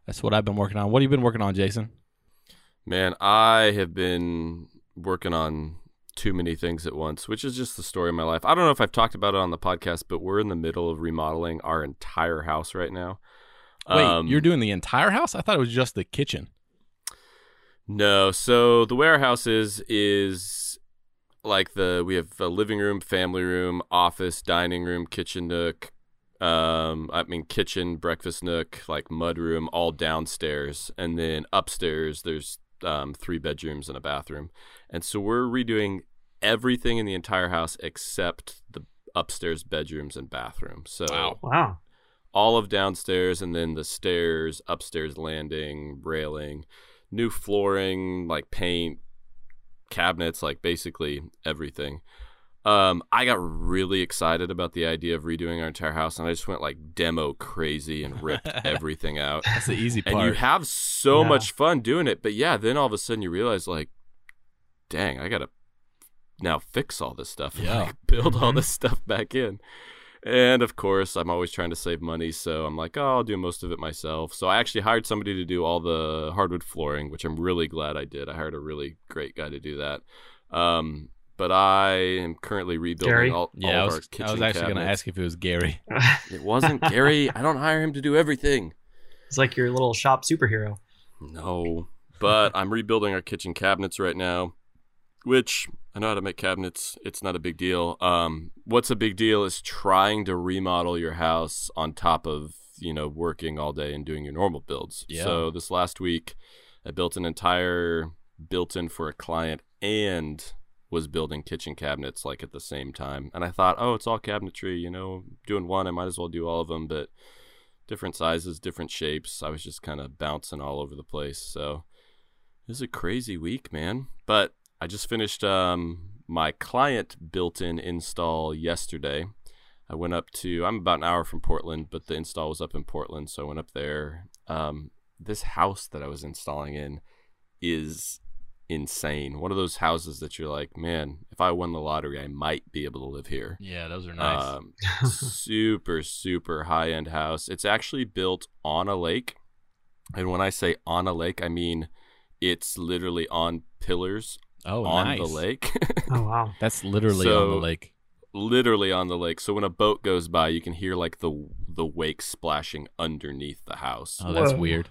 That's what I've been working on. What have you been working on, Jason? Man, I have been working on too many things at once, which is just the story of my life. I don't know if I've talked about it on the podcast, but we're in the middle of remodeling our entire house right now. Wait, um, you're doing the entire house? I thought it was just the kitchen. No. So the way our house is, is like the, we have a living room, family room, office, dining room, kitchen nook, um, I mean, kitchen, breakfast nook, like mud room, all downstairs. And then upstairs, there's um, three bedrooms and a bathroom. And so we're redoing everything in the entire house except the upstairs bedrooms and bathroom. So wow. wow. All of downstairs and then the stairs, upstairs landing, railing, new flooring, like paint, cabinets, like basically everything. Um, I got really excited about the idea of redoing our entire house, and I just went like demo crazy and ripped everything out. That's the easy part. And you have so yeah. much fun doing it. But yeah, then all of a sudden you realize like, dang, I got to now fix all this stuff. Yeah. Like, build mm-hmm. all this stuff back in. And, of course, I'm always trying to save money, so I'm like, oh, I'll do most of it myself. So I actually hired somebody to do all the hardwood flooring, which I'm really glad I did. I hired a really great guy to do that. Um, but I am currently rebuilding Gary? all, yeah, all of was, our kitchen cabinets. I was actually going to ask if it was Gary. It wasn't Gary. I don't hire him to do everything. It's like your little shop superhero. No, but I'm rebuilding our kitchen cabinets right now, which I know how to make cabinets. It's not a big deal. Um, what's a big deal is trying to remodel your house on top of, you know, working all day and doing your normal builds. Yeah. So this last week, I built an entire built-in for a client and was building kitchen cabinets like at the same time. And I thought, oh, it's all cabinetry, you know, doing one, I might as well do all of them, but different sizes, different shapes. I was just kind of bouncing all over the place. So it was a crazy week, man. But I just finished um, my client built-in install yesterday. I went up to, I'm about an hour from Portland, but the install was up in Portland, so I went up there. Um, this house that I was installing in is insane. One of those houses that you're like, man, if I won the lottery, I might be able to live here. Yeah, those are nice. Um, super, super high-end house. It's actually built on a lake. And when I say on a lake, I mean it's literally on pillars. Oh, on nice. the lake. Oh, wow. That's literally so, on the lake. Literally on the lake. So when a boat goes by, you can hear like the the wake splashing underneath the house. Oh, that's Whoa. weird.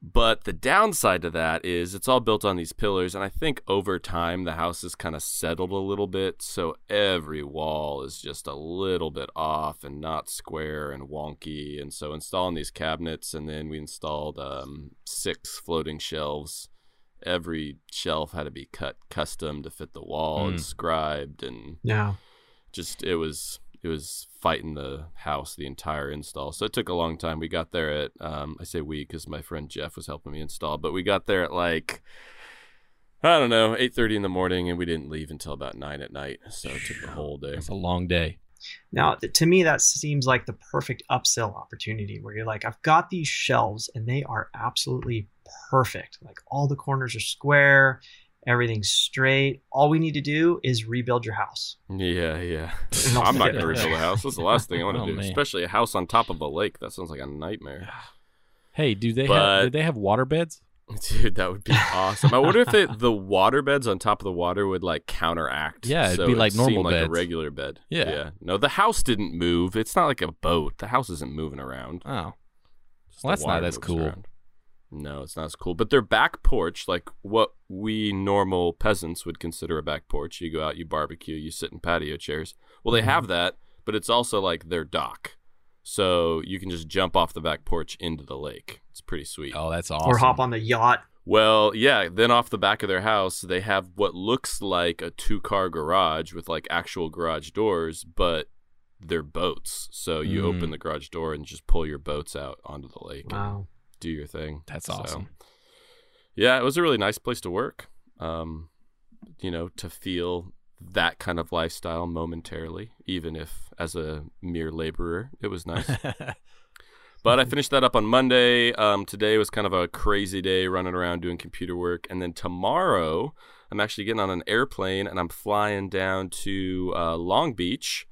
But the downside to that is it's all built on these pillars. And I think over time, the house has kind of settled a little bit. So every wall is just a little bit off and not square and wonky. And so installing these cabinets, and then we installed um, six floating shelves. Every shelf had to be cut custom to fit the wall, mm. inscribed, and yeah, just it was it was fighting the house the entire install. So it took a long time. We got there at um, I say we because my friend Jeff was helping me install, but we got there at like I don't know eight thirty in the morning, and we didn't leave until about nine at night. So it took the whole day. It's a long day. Now, to me, that seems like the perfect upsell opportunity where you're like, I've got these shelves and they are absolutely perfect. Like all the corners are square, everything's straight. All we need to do is rebuild your house. Yeah, yeah. I'm not going to rebuild a house. That's the last thing I want to oh, do, man. Especially a house on top of a lake. That sounds like a nightmare. Hey, do they, but... have, do they have water beds? Dude, that would be awesome. I wonder if it, the water beds on top of the water would like counteract. Yeah, it'd so be like it normal bed, like a regular bed. Yeah. yeah. No, the house didn't move. It's not like a boat. The house isn't moving around. Oh, well, that's not as cool. Around. No, it's not as cool. But their back porch, like what we normal peasants would consider a back porch. You go out, you barbecue, you sit in patio chairs. Well, they mm-hmm. have that, but it's also like their dock. So you can just jump off the back porch into the lake. It's pretty sweet. Oh, that's awesome. Or hop on the yacht. Well, yeah. Then off the back of their house, they have what looks like a two-car garage with like actual garage doors, but they're boats. So you mm. open the garage door and just pull your boats out onto the lake. Wow. And do your thing. That's awesome. So, yeah, it was a really nice place to work. Um, you know, to feel that kind of lifestyle momentarily, even if as a mere laborer, it was nice. But I finished that up on Monday. Um, today was kind of a crazy day running around doing computer work. And then tomorrow, I'm actually getting on an airplane and I'm flying down to uh, Long Beach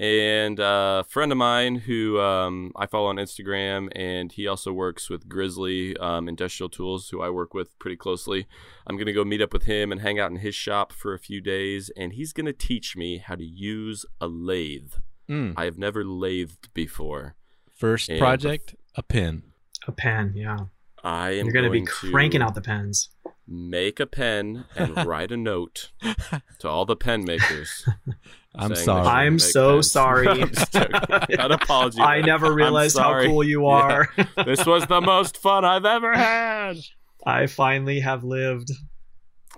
And uh, a friend of mine who um, I follow on Instagram, and he also works with Grizzly um, Industrial Tools, who I work with pretty closely. I'm going to go meet up with him and hang out in his shop for a few days, and he's going to teach me how to use a lathe. Mm. I have never lathed before. First and project, a pen. A pen, yeah. I am You're gonna going be to be cranking out the pens. Make a pen and write a note to all the pen makers. I'm sorry. I'm so pens. sorry. I'm An apology. I never realized how cool you are. Yeah. This was the most fun I've ever had. I finally have lived.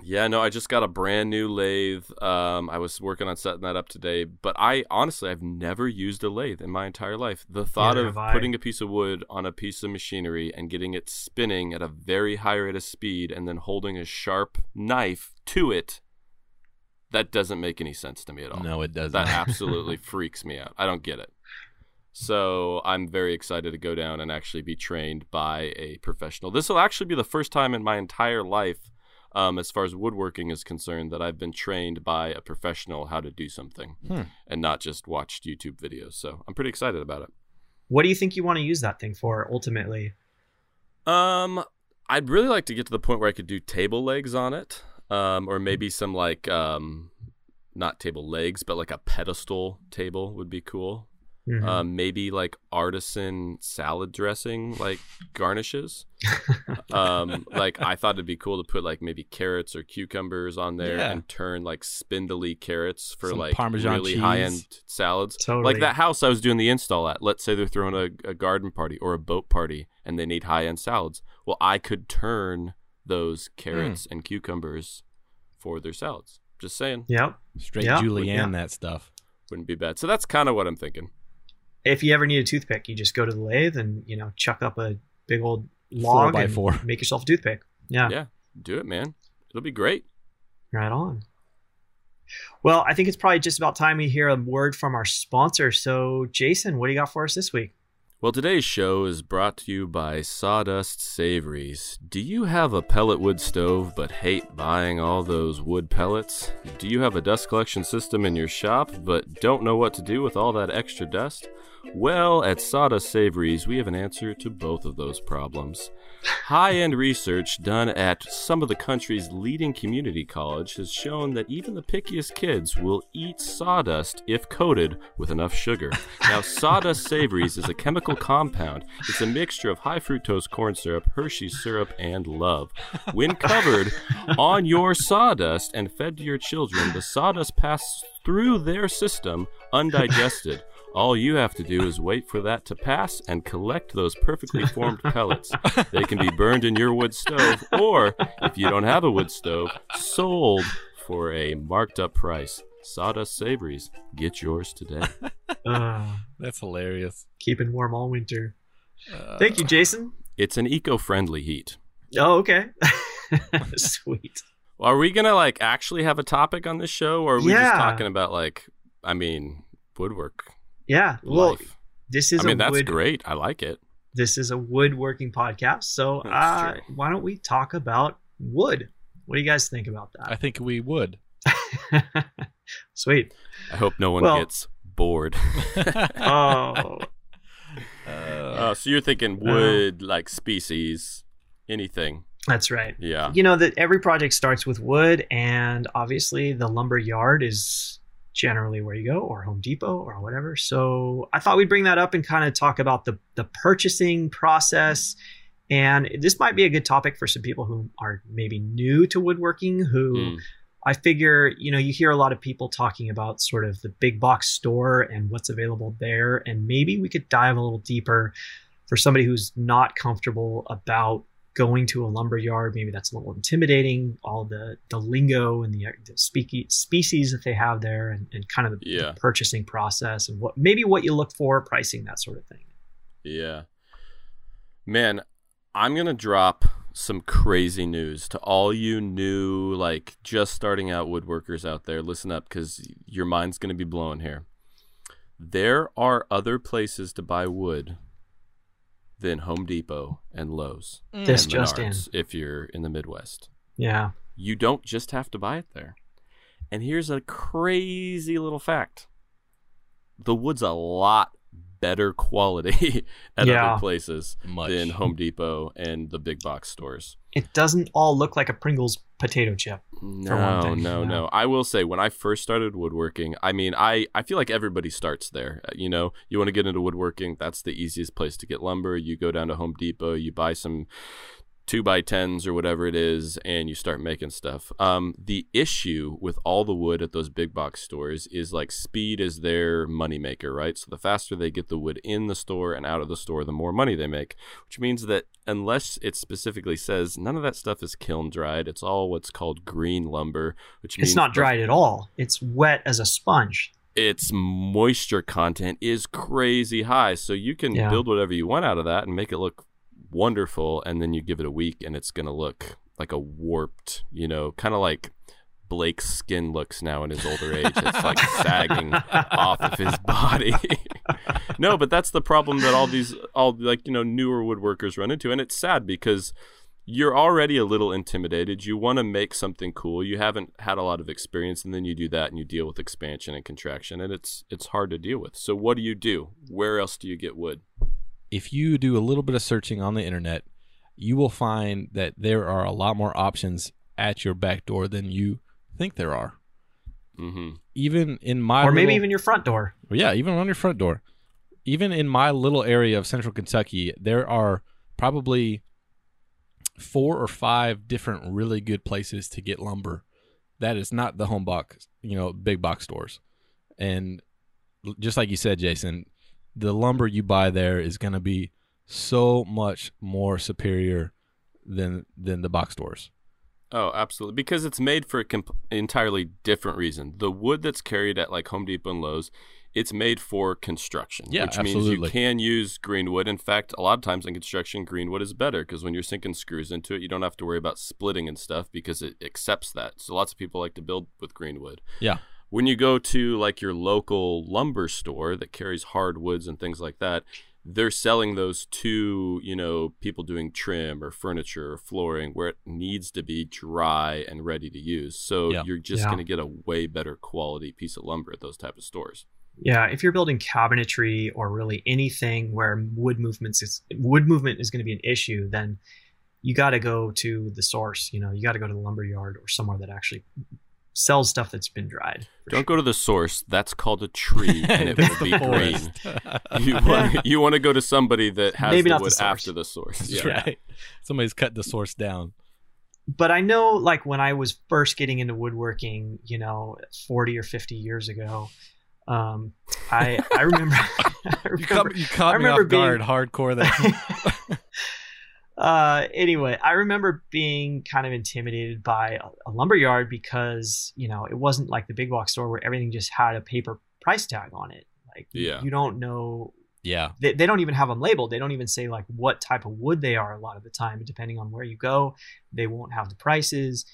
Yeah, no, I just got a brand new lathe. Um, I was working on setting that up today, but I honestly, I've never used a lathe in my entire life. The thought yeah, of putting a piece of wood on a piece of machinery and getting it spinning at a very high rate of speed and then holding a sharp knife to it, that doesn't make any sense to me at all. No, it doesn't. That absolutely freaks me out. I don't get it. So I'm very excited to go down and actually be trained by a professional. This will actually be the first time in my entire life, Um, as far as woodworking is concerned, that I've been trained by a professional how to do something hmm. and not just watched YouTube videos. So I'm pretty excited about it. What do you think you want to use that thing for ultimately? Um, I'd really like to get to the point where I could do table legs on it, um, or maybe some like um, not table legs, but like a pedestal table would be cool. Mm-hmm. Um, maybe like artisan salad dressing, like garnishes. um, like I thought it'd be cool to put like maybe carrots or cucumbers on there yeah. and turn like spindly carrots for some like Parmesan really cheese. High-end salads. Totally. Like that house I was doing the install at. Let's say they're throwing a, a garden party or a boat party and they need high-end salads. Well, I could turn those carrots mm. and cucumbers for their salads. Just saying. Yep. Straight yep. julienne yeah. that stuff. Wouldn't be bad. So that's kind of what I'm thinking. If you ever need a toothpick, you just go to the lathe and, you know, chuck up a big old log and four. Make yourself a toothpick. Yeah. Yeah. Do it, man. It'll be great. Right on. Well, I think it's probably just about time we hear a word from our sponsor. So, Jason, what do you got for us this week? Well, today's show is brought to you by Sawdust Savories. Do you have a pellet wood stove but hate buying all those wood pellets? Do you have a dust collection system in your shop but don't know what to do with all that extra dust? Well, at Sawdust Savories, we have an answer to both of those problems. High-end research done at some of the country's leading community college has shown that even the pickiest kids will eat sawdust if coated with enough sugar. Now, Sawdust Savories is a chemical compound. It's a mixture of high-fructose corn syrup, Hershey's syrup, and love. When covered on your sawdust and fed to your children, the sawdust passes through their system undigested. All you have to do is wait for that to pass and collect those perfectly formed pellets. They can be burned in your wood stove, or, if you don't have a wood stove, sold for a marked-up price. Sawdust Savories. Get yours today. Uh, That's hilarious. Keeping warm all winter. Uh, Thank you, Jason. It's an eco-friendly heat. Oh, okay. Sweet. Well, are we going to, like, actually have a topic on this show, or are we yeah. just talking about, like, I mean, woodwork? Yeah, well, Life. this is I mean, a that's wood, great. I like it. This is a woodworking podcast, so uh, why don't we talk about wood? What do you guys think about that? I think we would. Sweet. I hope no one well, gets bored. oh. Uh, uh, so you're thinking wood, uh, like species, anything. That's right. Yeah. You know, that every project starts with wood, and obviously the lumber yard is generally where you go, or Home Depot or whatever. So I thought we'd bring that up and kind of talk about the, the purchasing process. And this might be a good topic for some people who are maybe new to woodworking, who mm. I figure, you know, you hear a lot of people talking about sort of the big box store and what's available there. And maybe we could dive a little deeper for somebody who's not comfortable about going to a lumber yard. Maybe that's a little intimidating, all the, the lingo and the, the speaky, species that they have there, and, and kind of the, yeah. the purchasing process and what maybe what you look for, pricing, that sort of thing. Yeah. Man, I'm going to drop some crazy news to all you new, like just starting out woodworkers out there. Listen up, because your mind's going to be blown here. There are other places to buy wood than Home Depot and Lowe's. Mm. This and just in. If you're in the Midwest. Yeah. You don't just have to buy it there. And here's a crazy little fact. the wood's a lot better quality at yeah. other places Much. than Home Depot and the big box stores. It doesn't all look like a Pringles potato chip. No, for one thing, no, you know? no. I will say, when I first started woodworking, I mean, I, I feel like everybody starts there. You know, you want to get into woodworking, that's the easiest place to get lumber. You go down to Home Depot, you buy some two by tens or whatever it is, and you start making stuff. Um, the issue with all the wood at those big box stores is, like, speed is their moneymaker, right? So the faster they get the wood in the store and out of the store, the more money they make, which means that unless it specifically says, none of that stuff is kiln dried. It's all what's called green lumber, which means it's not dried at all. It's wet as a sponge. Its moisture content is crazy high. So you can yeah. build whatever you want out of that and make it look wonderful, and then you give it a week and it's gonna look like a warped, you know, kind of like Blake's skin looks now in his older age. It's like sagging off of his body. No, but that's the problem that all these all like you know newer woodworkers run into, and it's sad because you're already a little intimidated. You want to make something cool. You haven't had a lot of experience, and then you do that and you deal with expansion and contraction, and it's it's hard to deal with. So what do you do? Where else do you get wood? If you do a little bit of searching on the internet, you will find that there are a lot more options at your back door than you think there are. Mm-hmm. Even in my or maybe little, even your front door. Yeah, even on your front door. Even in my little area of Central Kentucky, there are probably four or five different really good places to get lumber. That is not the home box, you know, big box stores. And just like you said, Jason, the lumber you buy there is going to be so much more superior than than the box stores. Oh, absolutely. Because it's made for an comp- entirely different reason. The wood that's carried at like Home Depot and Lowe's, it's made for construction, yeah, which absolutely. means you can use green wood. In fact, a lot of times in construction, green wood is better because when you're sinking screws into it, you don't have to worry about splitting and stuff because it accepts that. So lots of people like to build with green wood. Yeah. When you go to like your local lumber store that carries hardwoods and things like that, they're selling those to, you know, people doing trim or furniture or flooring where it needs to be dry and ready to use. So yeah. you're just yeah. going to get a way better quality piece of lumber at those type of stores. Yeah, if you're building cabinetry or really anything where wood movements is, wood movement is going to be an issue, then you got to go to the source. You know, you got to go to the lumber yard or somewhere that actually sells stuff that's been dried. Don't sure. go to the source. That's called a tree, and it will be green. You want, you want to go to somebody that has Maybe the wood the after the source. That's yeah. right. Somebody's cut the source down. But I know, like, when I was first getting into woodworking, you know, forty or fifty years ago, um, I, I remember... I remember you caught, you caught I remember me off guard being... hardcore that... Uh, anyway, I remember being kind of intimidated by a, a lumberyard because, you know, it wasn't like the big box store where everything just had a paper price tag on it. Like, yeah. you don't know. Yeah. They, they don't even have them labeled. They don't even say like what type of wood they are a lot of the time. Depending on where you go, they won't have the prices.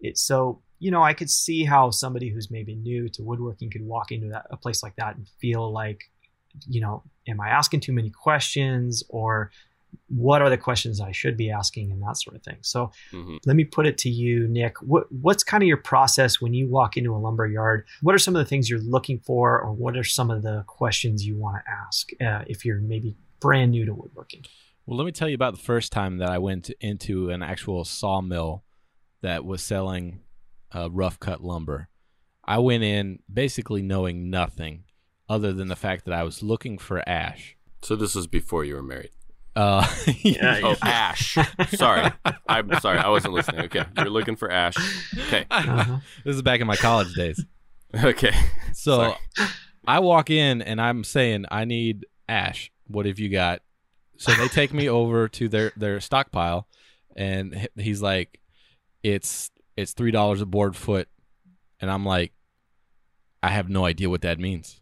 It's so, you know, I could see how somebody who's maybe new to woodworking could walk into that, a place like that and feel like, you know, am I asking too many questions, or what are the questions I should be asking, and that sort of thing. So mm-hmm. let me put it to you, Nick. What, what's kind of your process when you walk into a lumber yard? What are some of the things you're looking for, or what are some of the questions you want to ask uh, if you're maybe brand new to woodworking? Well, let me tell you about the first time that I went to, into an actual sawmill that was selling uh, rough cut lumber. I went in basically knowing nothing other than the fact that I was looking for ash. So this was before you were married? Uh, yeah, oh, yeah. ash. Sorry. I'm sorry. I wasn't listening. Okay. You're looking for ash. Okay. Uh-huh. This is back in my college days. Okay. So sorry. I walk in and I'm saying, I need ash. What have you got? So they take me over to their, their stockpile, and he's like, it's, it's three dollars a board foot. And I'm like, I have no idea what that means.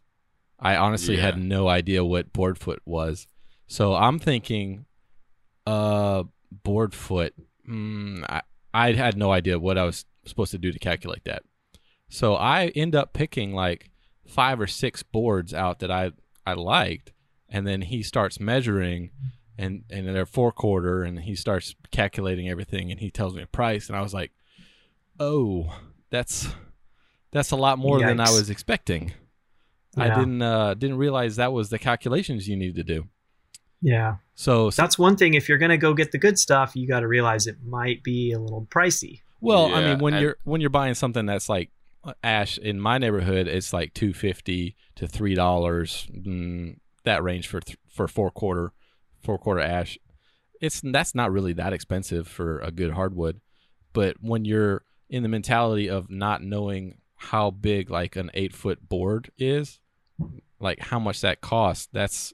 I honestly yeah. had no idea what board foot was. So I'm thinking, uh, board foot. Mm, I, I had no idea what I was supposed to do to calculate that. So I end up picking like five or six boards out that I, I liked. And then he starts measuring, and, and they're four quarter, and he starts calculating everything, and he tells me a price. And I was like, oh, that's, that's a lot more Yikes. than I was expecting. Yeah. I didn't uh, didn't realize that was the calculations you need to do. Yeah. So, so that's one thing. If you're going to go get the good stuff, you got to realize it might be a little pricey. Well, yeah, I mean, when I, you're when you're buying something that's like ash in my neighborhood, it's like two fifty to three dollars, mm, that range for th- for four quarter four quarter ash. It's that's not really that expensive for a good hardwood. But when you're in the mentality of not knowing how big like an eight foot board is, like how much that costs, that's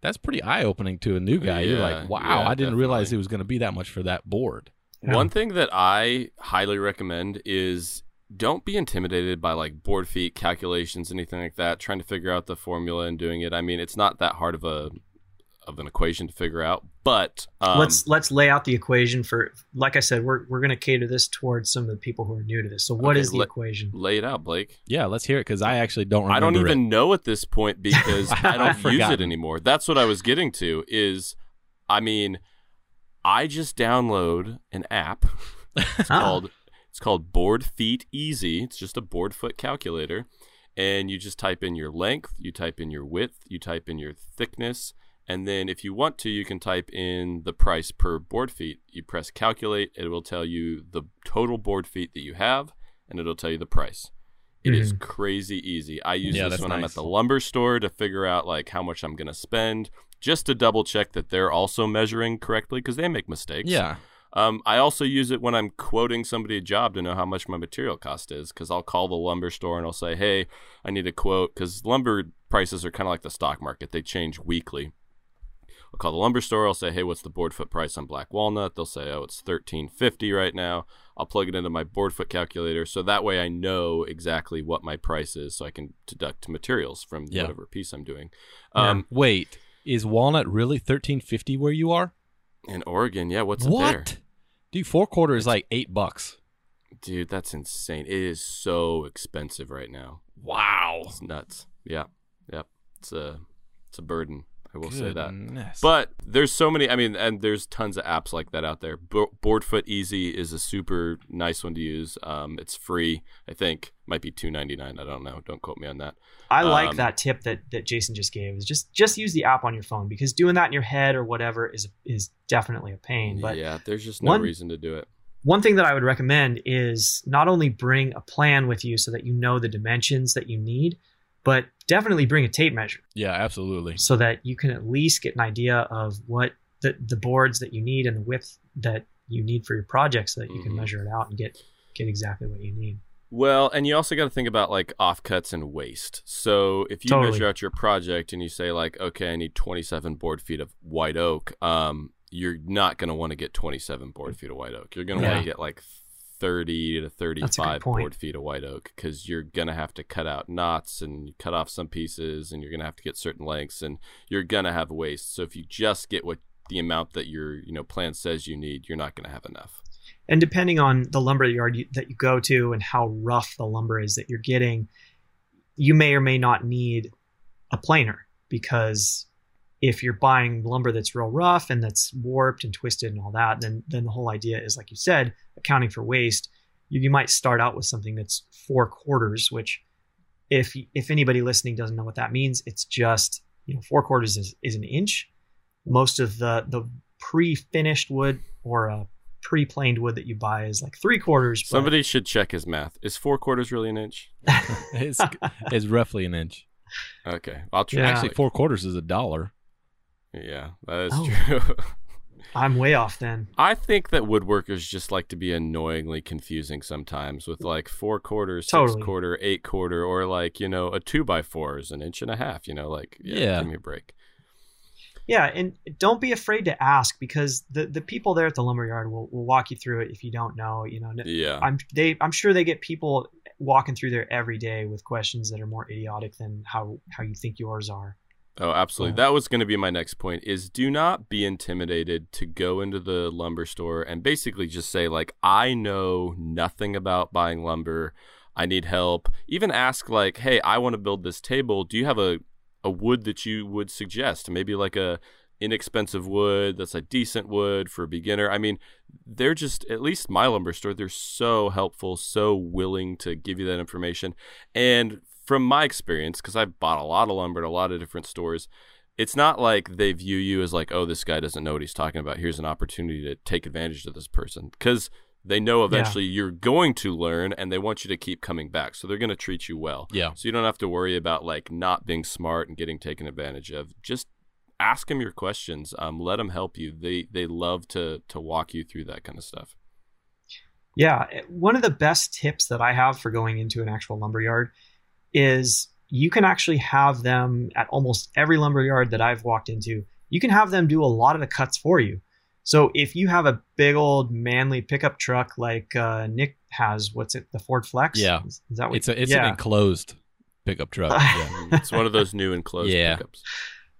that's pretty eye opening to a new guy. Yeah, you're like, wow, yeah, I didn't definitely. realize it was going to be that much for that board. Yeah. One thing that I highly recommend is don't be intimidated by like board feet calculations, anything like that, trying to figure out the formula and doing it. I mean, it's not that hard of a of an equation to figure out, but um, let's let's lay out the equation for, like I said, we're we're going to cater this towards some of the people who are new to this. So what okay, is the la- equation? Lay it out, Blake. Yeah, let's hear it, because I actually don't remember I don't even it. know at this point, because I don't I use it anymore. That's what I was getting to is, I mean, I just download an app. It's called it's called Board Feet Easy. It's just a board foot calculator, and you just type in your length, you type in your width, you type in your thickness. And then if you want to, you can type in the price per board feet. You press calculate. It will tell you the total board feet that you have, and it'll tell you the price. It mm-hmm. is crazy easy. I use yeah, this when nice. I'm at the lumber store to figure out like how much I'm going to spend, just to double check that they're also measuring correctly, because they make mistakes. Yeah. Um, I also use it when I'm quoting somebody a job to know how much my material cost is, because I'll call the lumber store and I'll say, hey, I need a quote, because lumber prices are kind of like the stock market. They change weekly. I'll call the lumber store. I'll say, hey, what's the board foot price on black walnut? They'll say, oh, it's thirteen fifty right now. I'll plug it into my board foot calculator. So that way I know exactly what my price is, so I can deduct materials from yeah. whatever piece I'm doing. Yeah. Um, Wait, is walnut really thirteen fifty where you are? In Oregon, yeah. What's what? it there? Dude, four quarter is like eight bucks. Dude, that's insane. It is so expensive right now. Wow. It's nuts. Yeah. Yep. It's a, it's a burden. I will Goodness. say that. But there's so many, I mean, and there's tons of apps like that out there. Bo- Boardfoot Easy is a super nice one to use. Um, it's free, I think. Might be two ninety-nine. I don't know. Don't quote me on that. I um, like that tip that, that Jason just gave. Is just just use the app on your phone, because doing that in your head or whatever is is definitely a pain. But yeah, there's just no one, reason to do it. One thing that I would recommend is not only bring a plan with you so that you know the dimensions that you need, but definitely bring a tape measure. Yeah, absolutely. So that you can at least get an idea of what the, the boards that you need and the width that you need for your project, so that you mm-hmm. can measure it out and get, get exactly what you need. Well, and you also got to think about like offcuts and waste. So if you totally. measure out your project and you say like, okay, I need twenty-seven board feet of white oak, um, you're not going to want to get twenty-seven board feet of white oak. You're going to yeah. want to get like thirty to thirty-five board feet of white oak, because you're going to have to cut out knots and cut off some pieces, and you're going to have to get certain lengths, and you're going to have waste. So if you just get what the amount that your you know plan says you need, you're not going to have enough. And depending on the lumber yard you, that you go to and how rough the lumber is that you're getting, you may or may not need a planer, because if you're buying lumber that's real rough and that's warped and twisted and all that, then then the whole idea is, like you said, accounting for waste. You, you might start out with something that's four quarters, which if if anybody listening doesn't know what that means, it's just, you know, four quarters is, is an inch. Most of the the pre-finished wood or a pre-planed wood that you buy is like three quarters. Somebody should check his math. Is four quarters really an inch? it's, it's roughly an inch. Okay. I'll try. Yeah. Actually, four quarters is a dollar. Yeah, that is oh. true. I'm way off then. I think that woodworkers just like to be annoyingly confusing sometimes with like four quarters, totally. six quarter, eight quarter, or like, you know, a two by four is an inch and a half, you know, like, yeah, yeah. give me a break. Yeah, and don't be afraid to ask, because the, the people there at the lumberyard will, will walk you through it if you don't know, you know. Yeah. I'm they I'm sure they get people walking through there every day with questions that are more idiotic than how, how you think yours are. Oh, absolutely. Yeah. That was going to be my next point, is do not be intimidated to go into the lumber store and basically just say like, I know nothing about buying lumber. I need help. Even ask like, hey, I want to build this table. Do you have a, a wood that you would suggest? Maybe like a inexpensive wood that's a decent wood for a beginner. I mean, they're just, at least my lumber store, they're so helpful, so willing to give you that information. And from my experience, because I've bought a lot of lumber at a lot of different stores, it's not like they view you as like, oh, this guy doesn't know what he's talking about. Here's an opportunity to take advantage of this person, because they know eventually yeah. you're going to learn, and they want you to keep coming back. So they're going to treat you well. Yeah. So you don't have to worry about like not being smart and getting taken advantage of. Just ask them your questions. Um, let them help you. They they love to to walk you through that kind of stuff. Yeah. One of the best tips that I have for going into an actual lumber yard is you can actually have them at almost every lumber yard that I've walked into. You can have them do a lot of the cuts for you. So if you have a big old manly pickup truck like uh, Nick has, what's it, the Ford Flex? Yeah, is, is that what, it's a, it's yeah. an enclosed pickup truck. Yeah. It's one of those new enclosed yeah. pickups,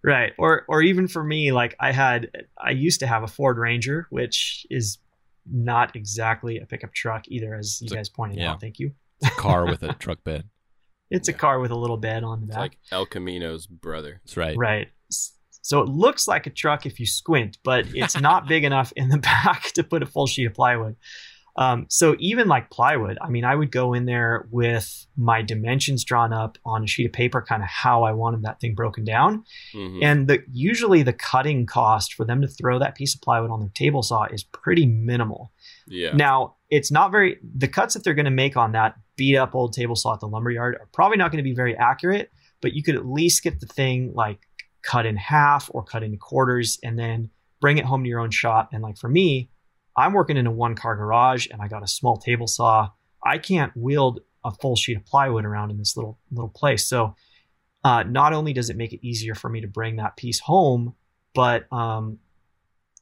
right? Or or even for me, like I had, I used to have a Ford Ranger, which is not exactly a pickup truck either, as it's you guys a, pointed yeah. out. Thank you. It's a car with a truck bed. It's yeah. a car with a little bed on the back. It's like El Camino's brother. That's right. Right. So it looks like a truck if you squint, but it's not big enough in the back to put a full sheet of plywood. Um, so even like plywood, I mean, I would go in there with my dimensions drawn up on a sheet of paper, kind of how I wanted that thing broken down. Mm-hmm. And the, usually the cutting cost for them to throw that piece of plywood on their table saw is pretty minimal. Yeah. Now, it's not very, the cuts that they're going to make on that beat up old table saw at the lumberyard are probably not going to be very accurate, but you could at least get the thing like cut in half or cut into quarters and then bring it home to your own shop. And like for me, I'm working in a one car garage and I got a small table saw. I can't wield a full sheet of plywood around in this little, little place. So uh, not only does it make it easier for me to bring that piece home, but um,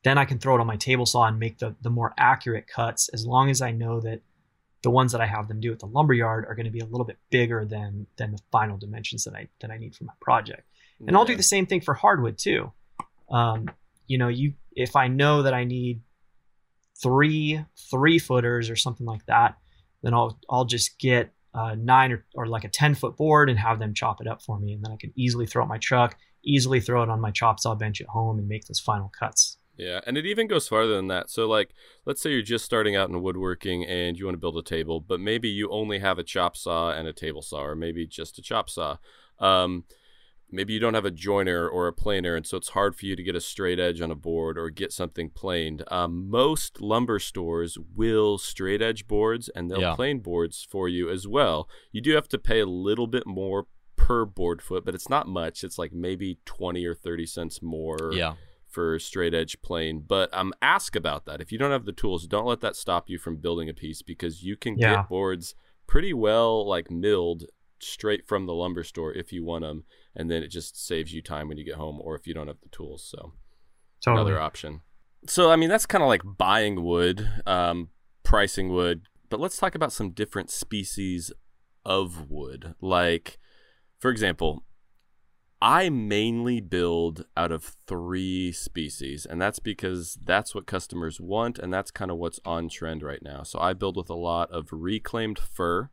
then I can throw it on my table saw and make the, the more accurate cuts, as long as I know that the ones that I have them do at the lumberyard are going to be a little bit bigger than, than the final dimensions that I, that I need for my project. And I'll do the same thing for hardwood too. Um, you know, you if I know that I need three three footers or something like that, then I'll I'll just get a nine or, or like a ten foot board and have them chop it up for me, and then I can easily throw it my truck, easily throw it on my chop saw bench at home, and make those final cuts. Yeah, and it even goes farther than that. So like, let's say you're just starting out in woodworking and you want to build a table, but maybe you only have a chop saw and a table saw, or maybe just a chop saw. Um, Maybe you don't have a joiner or a planer, and so it's hard for you to get a straight edge on a board or get something planed. Um, most lumber stores will straight edge boards, and they'll yeah. plane boards for you as well. You do have to pay a little bit more per board foot, but it's not much. It's like maybe twenty or thirty cents more yeah. for straight edge plane. But um, ask about that. If you don't have the tools, don't let that stop you from building a piece, because you can yeah. get boards pretty well like milled straight from the lumber store if you want them, and then it just saves you time when you get home, or if you don't have the tools. So totally. Another option. So I mean, that's kind of like buying wood, um pricing wood, but let's talk about some different species of wood. Like for example, I mainly build out of three species, and that's because that's what customers want, and that's kind of what's on trend right now. So I build with a lot of reclaimed fir,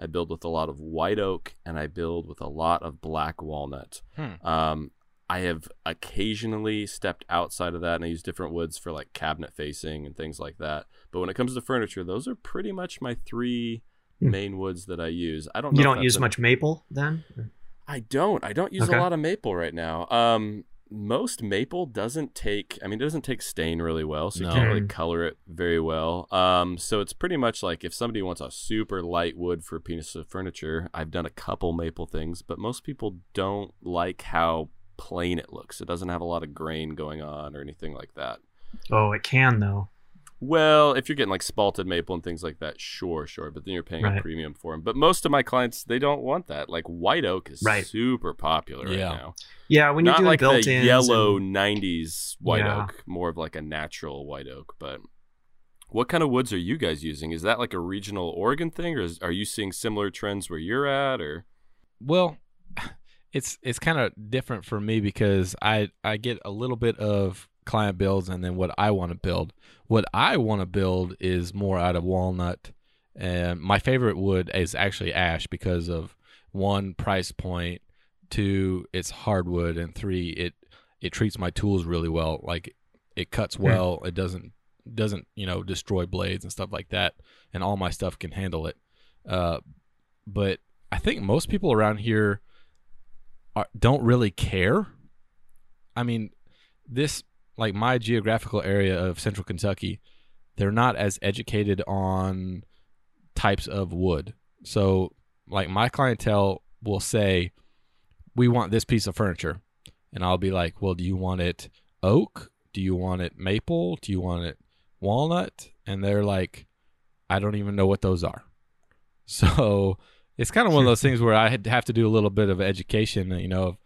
I build with a lot of white oak, and I build with a lot of black walnut. Hmm. Um, I have occasionally stepped outside of that, and I use different woods for like cabinet facing and things like that. But when it comes to furniture, those are pretty much my three hmm. main woods that I use. I don't. Know you don't use a... much maple then? I don't. I don't use okay. a lot of maple right now. Um, most maple doesn't take, I mean, it doesn't take stain really well, so no. you can't really color it very well. Um, so it's pretty much like if somebody wants a super light wood for a piece of furniture, I've done a couple maple things, but most people don't like how plain it looks. It doesn't have a lot of grain going on or anything like that. Oh, it can though. Well, if you're getting like spalted maple and things like that, sure, sure. But then you're paying right. a premium for them. But most of my clients, they don't want that. Like white oak is right. super popular yeah. right now. Yeah, when you're not doing like built-ins, the yellow and... nineties white yeah. oak, more of like a natural white oak. But what kind of woods are you guys using? Is that like a regional Oregon thing, or is, are you seeing similar trends where you're at? Or well, it's it's kind of different for me, because I I get a little bit of client builds and then what I want to build. What I want to build is more out of walnut, and my favorite wood is actually ash, because of one, price point, two, it's hardwood, and three, it it treats my tools really well. Like it cuts well, it doesn't doesn't you know destroy blades and stuff like that, and all my stuff can handle it. Uh, but I think most people around here are, don't really care. I mean, this, like my geographical area of central Kentucky, they're not as educated on types of wood. So like my clientele will say, we want this piece of furniture. And I'll be like, well, do you want it oak? Do you want it maple? Do you want it walnut? And they're like, I don't even know what those are. So it's kind of one of those things where I have to do a little bit of education, you know, of,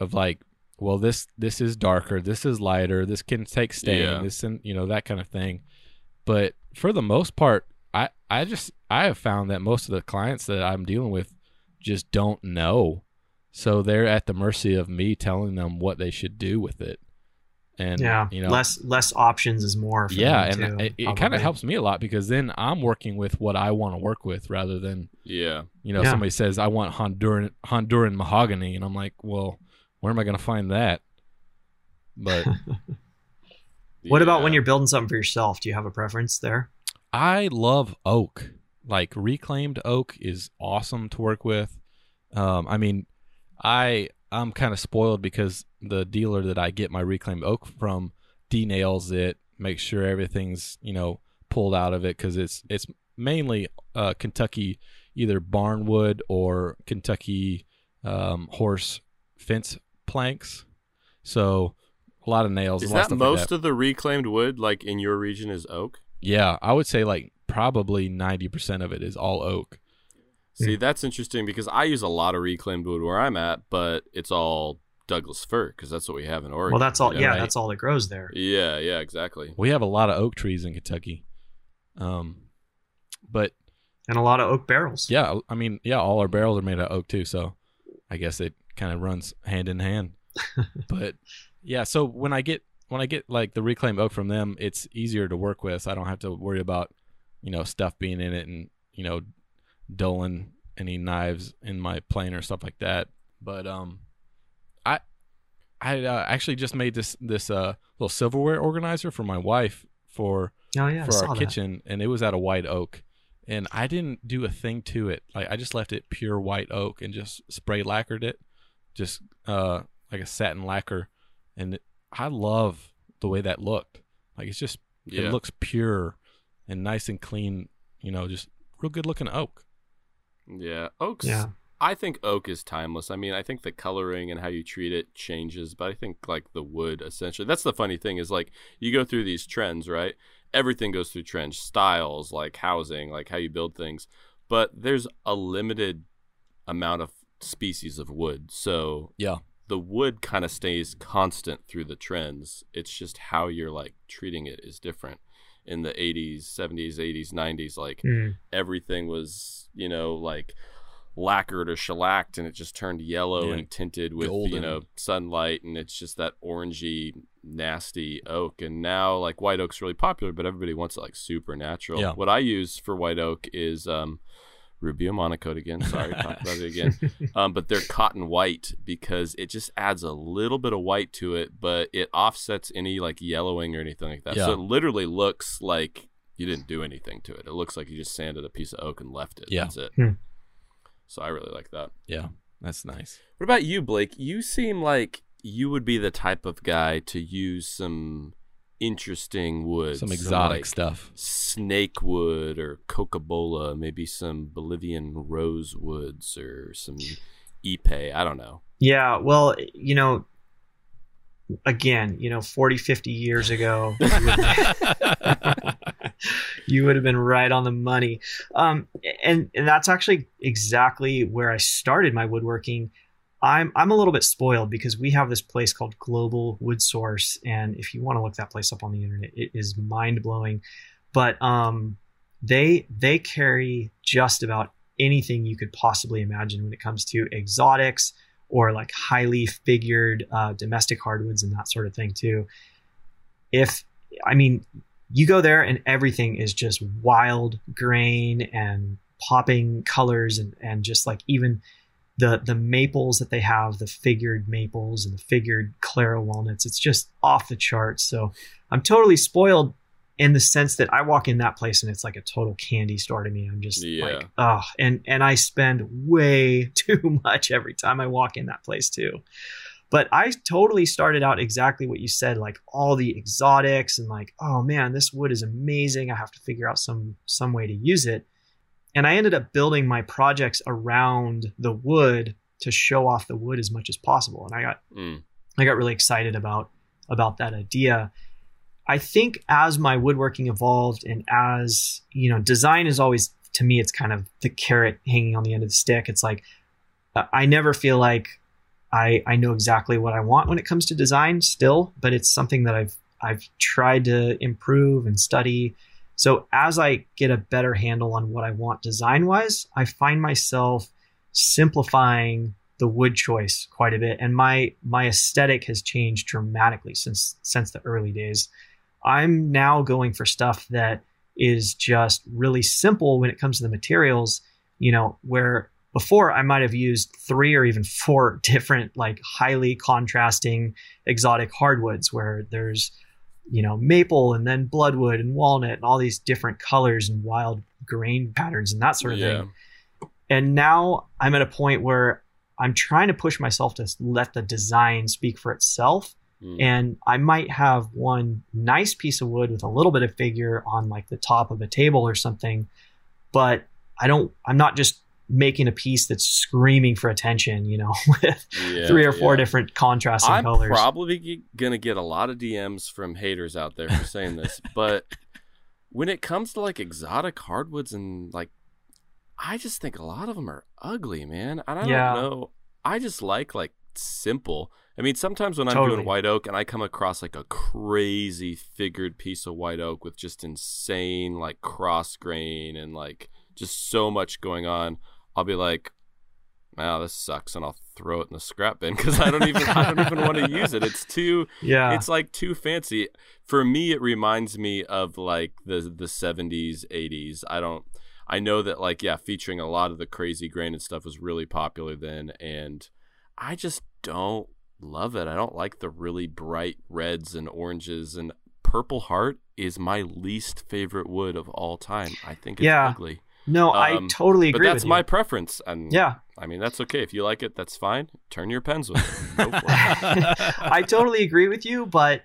of like, well, this this is darker, this is lighter, this can take stain, yeah. this, and you know, that kind of thing. But for the most part, I, I just, I have found that most of the clients that I'm dealing with just don't know. So they're at the mercy of me telling them what they should do with it. And yeah, you know, less less options is more. For yeah, them and too, it, it kind of helps me a lot because then I'm working with what I want to work with rather than yeah, you know, yeah. somebody says I want Honduran Honduran mahogany, and I'm like, well, where am I going to find that? But what yeah. about when you're building something for yourself? Do you have a preference there? I love oak. Like reclaimed oak is awesome to work with. Um, I mean, I. I'm kind of spoiled because the dealer that I get my reclaimed oak from denails it, makes sure everything's, you know, pulled out of it because it's it's mainly uh, Kentucky either barn wood or Kentucky um, horse fence planks. So a lot of nails. Is that most like that. of the reclaimed wood like in your region is oak? Yeah, I would say like probably ninety percent of it is all oak. See, that's interesting because I use a lot of reclaimed wood where I'm at, but it's all Douglas fir because that's what we have in Oregon. Well, that's all. You know, yeah, right? That's all that grows there. Yeah, yeah, exactly. We have a lot of oak trees in Kentucky, um, but and a lot of oak barrels. Yeah, I mean, yeah, all our barrels are made out of oak too, so I guess it kind of runs hand in hand. But yeah, so when I get when I get like the reclaimed oak from them, it's easier to work with. I don't have to worry about you know stuff being in it and you know. Doling any knives in my plane or stuff like that. But um I I uh, actually just made this this uh little silverware organizer for my wife for oh, yeah, for our kitchen that. And it was out of white oak and I didn't do a thing to it. Like I just left it pure white oak and just spray lacquered it just uh like a satin lacquer and it, I love the way that looked. Like it's just yeah. it looks pure and nice and clean, you know, just real good looking oak. Yeah, oaks. Yeah. I think oak is timeless. I mean, I think the coloring and how you treat it changes, but I think like the wood essentially. That's the funny thing is like you go through these trends, right? Everything goes through trends, styles, like housing, like how you build things. But there's a limited amount of species of wood. So yeah, the wood kind of stays constant through the trends. It's just how you're like treating it is different. In the eighties, seventies, eighties, nineties, like mm. everything was, you know, like lacquered or shellacked and it just turned yellow yeah. and tinted with, golden. You know, sunlight. And it's just that orangey, nasty oak. And now like white oak's really popular, but everybody wants it like super natural. Yeah. What I use for white oak is um, Rubio monocoat again. Sorry, talk about it again. Um, but they're cotton white because it just adds a little bit of white to it, but it offsets any like yellowing or anything like that. Yeah. So it literally looks like you didn't do anything to it. It looks like you just sanded a piece of oak and left it. Yeah. That's it. Hmm. So I really like that. Yeah, that's nice. What about you, Blake? You seem like you would be the type of guy to use some interesting woods, some exotic like stuff, snake wood or cocabola, maybe some Bolivian rose woods or some ipe. I don't know. Yeah, well, you know, again, you know, forty, fifty years ago, you would have, you would have been right on the money. Um, and, and that's actually exactly where I started my woodworking. I'm I'm a little bit spoiled because we have this place called Global Wood Source, and if you want to look that place up on the internet, it is mind blowing. But um, they they carry just about anything you could possibly imagine when it comes to exotics or like highly figured uh, domestic hardwoods and that sort of thing too. If I mean, you go there and everything is just wild grain and popping colors and and just like even. The the maples that they have, the figured maples and the figured Clara walnuts, it's just off the charts. So I'm totally spoiled in the sense that I walk in that place and it's like a total candy store to me. I'm just yeah. like, oh, and, and I spend way too much every time I walk in that place too. But I totally started out exactly what you said, like all the exotics and like, oh man, this wood is amazing. I have to figure out some, some way to use it. And I ended up building my projects around the wood to show off the wood as much as possible. And I got, mm. I got really excited about, about that idea. I think as my woodworking evolved and as, you know, design is always, to me, it's kind of the carrot hanging on the end of the stick. It's like, I never feel like, I, I know exactly what I want when it comes to design still, but it's something that I've I've tried to improve and study. So as I get a better handle on what I want design-wise, I find myself simplifying the wood choice quite a bit. And my my aesthetic has changed dramatically since since the early days. I'm now going for stuff that is just really simple when it comes to the materials, you know, where before I might have used three or even four different, like, highly contrasting exotic hardwoods where there's, you know, maple and then bloodwood and walnut and all these different colors and wild grain patterns and that sort of yeah. thing. And now I'm at a point where I'm trying to push myself to let the design speak for itself. Mm. And I might have one nice piece of wood with a little bit of figure on, like, the top of a table or something, but I don't, I'm not just making a piece that's screaming for attention, you know, with yeah, three or four yeah. different contrasting I'm colors. I'm probably gonna get a lot of D Ms from haters out there for saying this, but when it comes to, like, exotic hardwoods and, like, I just think a lot of them are ugly, man. I don't yeah. know. I just like like simple. I mean, sometimes when I'm totally. doing white oak and I come across, like, a crazy figured piece of white oak with just insane, like, cross grain and, like, just so much going on, I'll be like, wow, this sucks, and I'll throw it in the scrap bin because I don't even I don't even want to use it. It's too yeah. it's like too fancy. For me, it reminds me of, like, the the seventies, eighties. I don't I know that, like, yeah, featuring a lot of the crazy grain and stuff was really popular then, and I just don't love it. I don't like the really bright reds and oranges, and purple heart is my least favorite wood of all time. I think it's yeah. ugly. No, um, I totally agree. But that's with you. my preference, and yeah, I mean, that's okay. If you like it, that's fine. Turn your pens with it. Go for it. I totally agree with you, but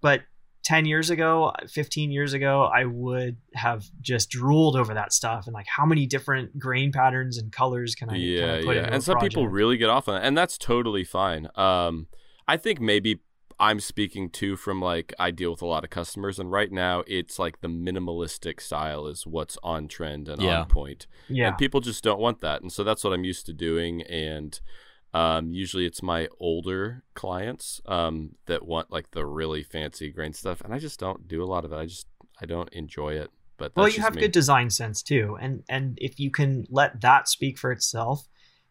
but ten years ago, fifteen years ago, I would have just drooled over that stuff and, like, how many different grain patterns and colors can I yeah can I put yeah. into and some project? People really get off on it, and that's totally fine. Um, I think maybe I'm speaking to from, like, I deal with a lot of customers, and right now it's like the minimalistic style is what's on trend and yeah. on point. Yeah. And people just don't want that. And so that's what I'm used to doing. And um, usually it's my older clients um, that want, like, the really fancy grain stuff. And I just don't do a lot of it. I just, I don't enjoy it. But that's well, you have me. good design sense too. And, and if you can let that speak for itself,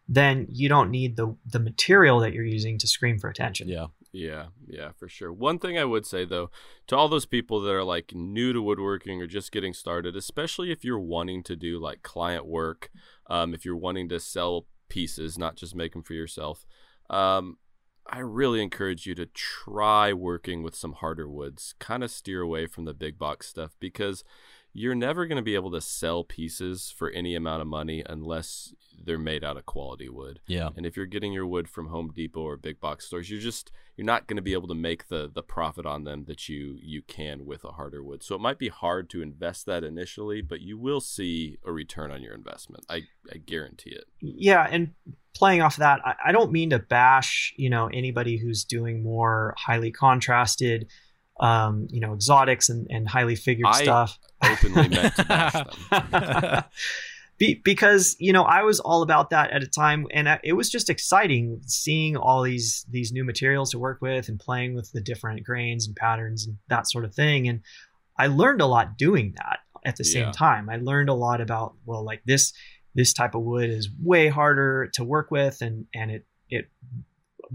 then you don't need the, the material that you're using to scream for attention. Yeah. Yeah, yeah, for sure. One thing I would say, though, to all those people that are, like, new to woodworking or just getting started, especially if you're wanting to do, like, client work, um, if you're wanting to sell pieces, not just make them for yourself, um, I really encourage you to try working with some harder woods. Kind of steer away from the big box stuff, because you're never going to be able to sell pieces for any amount of money unless they're made out of quality wood. Yeah. And if you're getting your wood from Home Depot or big box stores, you're just, you're not going to be able to make the the profit on them that you, you can with a harder wood. So it might be hard to invest that initially, but you will see a return on your investment. I, I guarantee it. Yeah. And playing off that, I, I don't mean to bash, you know, anybody who's doing more highly contrasted, um, you know, exotics and, and highly figured I, stuff. openly meant to bash them. Be, because, you know, I was all about that at a time, and I, it was just exciting seeing all these these new materials to work with and playing with the different grains and patterns and that sort of thing. And I learned a lot doing that at the same yeah. time. I learned a lot about, well, like, this this type of wood is way harder to work with, and and it it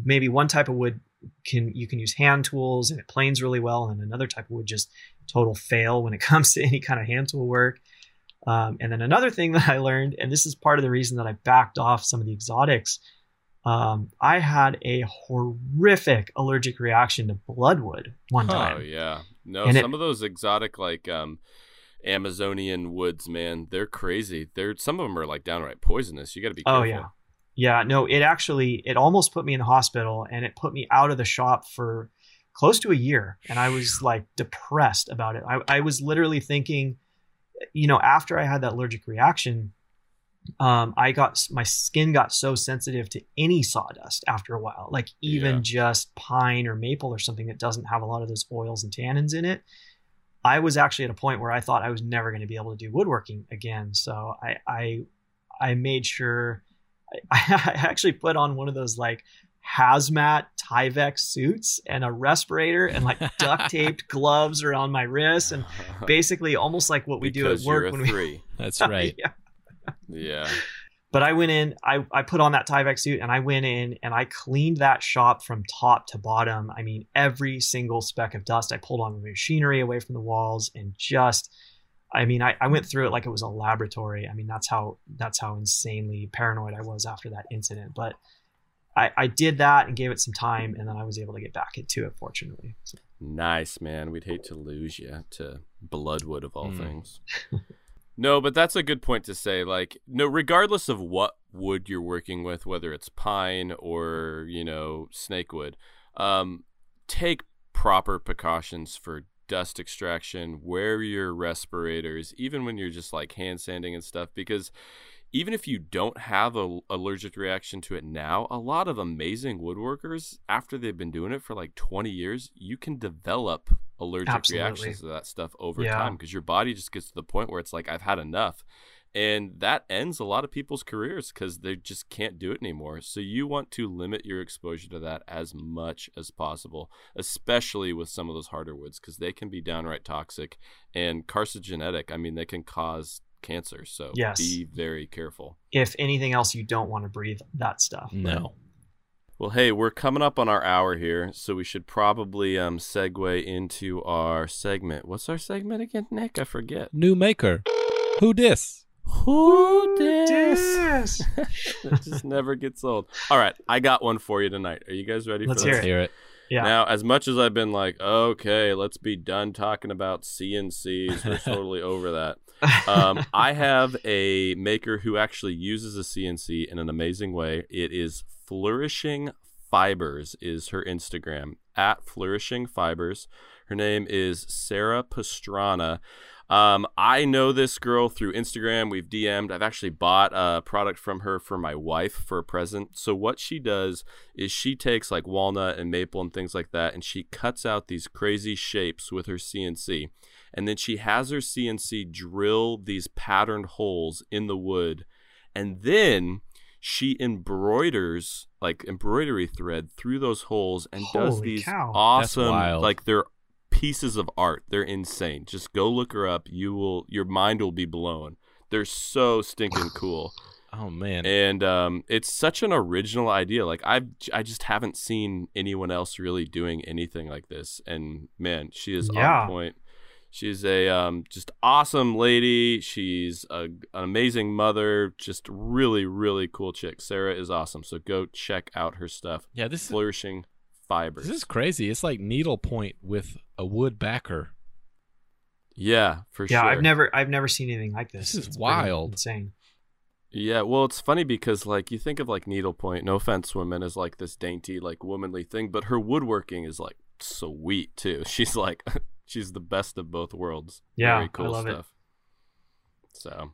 maybe one type of wood can you can use hand tools and it planes really well, and another type of wood just total fail when it comes to any kind of hand tool work. Um, and then another thing that I learned, and this is part of the reason that I backed off some of the exotics, Um, I had a horrific allergic reaction to bloodwood one time. Oh, yeah. No, and some it, of those exotic, like um, Amazonian woods, man, they're crazy. They're, some of them are like downright poisonous. You got to be careful. Oh, yeah. Yeah, no, it actually, it almost put me in the hospital, and it put me out of the shop for close to a year. And I was like depressed about it. I, I was literally thinking, you know, after I had that allergic reaction, um, I got, my skin got so sensitive to any sawdust after a while, like even yeah. just pine or maple or something that doesn't have a lot of those oils and tannins in it. I was actually at a point where I thought I was never going to be able to do woodworking again. So I, I, I made sure I, I actually put on one of those like hazmat Tyvek suits and a respirator and like duct taped gloves around my wrists, and basically almost like what we because do at work when three. we that's right yeah. yeah but I went in I, I put on that Tyvek suit and I went in and I cleaned that shop from top to bottom. I mean, every single speck of dust. I pulled on the machinery away from the walls, and just I mean I, I went through it like it was a laboratory. I mean, that's how that's how insanely paranoid I was after that incident. But I, I did that and gave it some time, and then I was able to get back into it, fortunately. So. Nice, man. We'd hate to lose you to bloodwood of all mm. things. No, but that's a good point to say. Like, no, regardless of what wood you're working with, whether it's pine or, you know, snakewood, um, take proper precautions for dust extraction. Wear your respirators, even when you're just like hand sanding and stuff, because even if you don't have an allergic reaction to it now, a lot of amazing woodworkers, after they've been doing it for like twenty years, you can develop allergic Absolutely. reactions to that stuff over yeah. time, because your body just gets to the point where it's like, I've had enough. And that ends a lot of people's careers because they just can't do it anymore. So you want to limit your exposure to that as much as possible, especially with some of those harder woods, because they can be downright toxic and carcinogenic. I mean, they can cause cancer, so yes. be very careful. If anything else, you don't want to breathe that stuff. No. Well, hey, we're coming up on our hour here, so we should probably um segue into our segment. What's our segment again, Nick? I forget. New maker. Who dis? Who dis? It just never gets old. All right, I got one for you tonight. Are you guys ready Let's for this? Let's hear it. Yeah. Now, as much as I've been like, okay, let's be done talking about C N Cs, we're totally over that. um, I have a maker who actually uses a C N C in an amazing way. It is Flourishing Fibers is her Instagram, at Flourishing Fibers. Her name is Sarah Pastrana. Um, I know this girl through Instagram. We've D M'd. I've actually bought a product from her for my wife for a present. So what she does is she takes like walnut and maple and things like that, and she cuts out these crazy shapes with her C N C. And then she has her C N C drill these patterned holes in the wood. And then she embroiders like embroidery thread through those holes and Holy does these cow. awesome, like they're pieces of art. They're insane. Just go look her up. You will, your mind will be blown. They're so stinking cool. Oh man. And um it's such an original idea. Like I I just haven't seen anyone else really doing anything like this. And man, she is yeah. on point. She's a um just awesome lady. She's a, an amazing mother. Just really, really cool chick. Sarah is awesome. So go check out her stuff. Yeah, this is Flourishing Fibers. This is crazy. It's like needlepoint with a wood backer. Yeah, for yeah, sure. Yeah, I've never I've never seen anything like this. This is it's wild. Insane. Yeah, well, it's funny because like you think of like needlepoint, no offense, women, as like this dainty, like womanly thing, but her woodworking is like sweet too. She's like she's the best of both worlds. Yeah, very cool I love stuff. It. So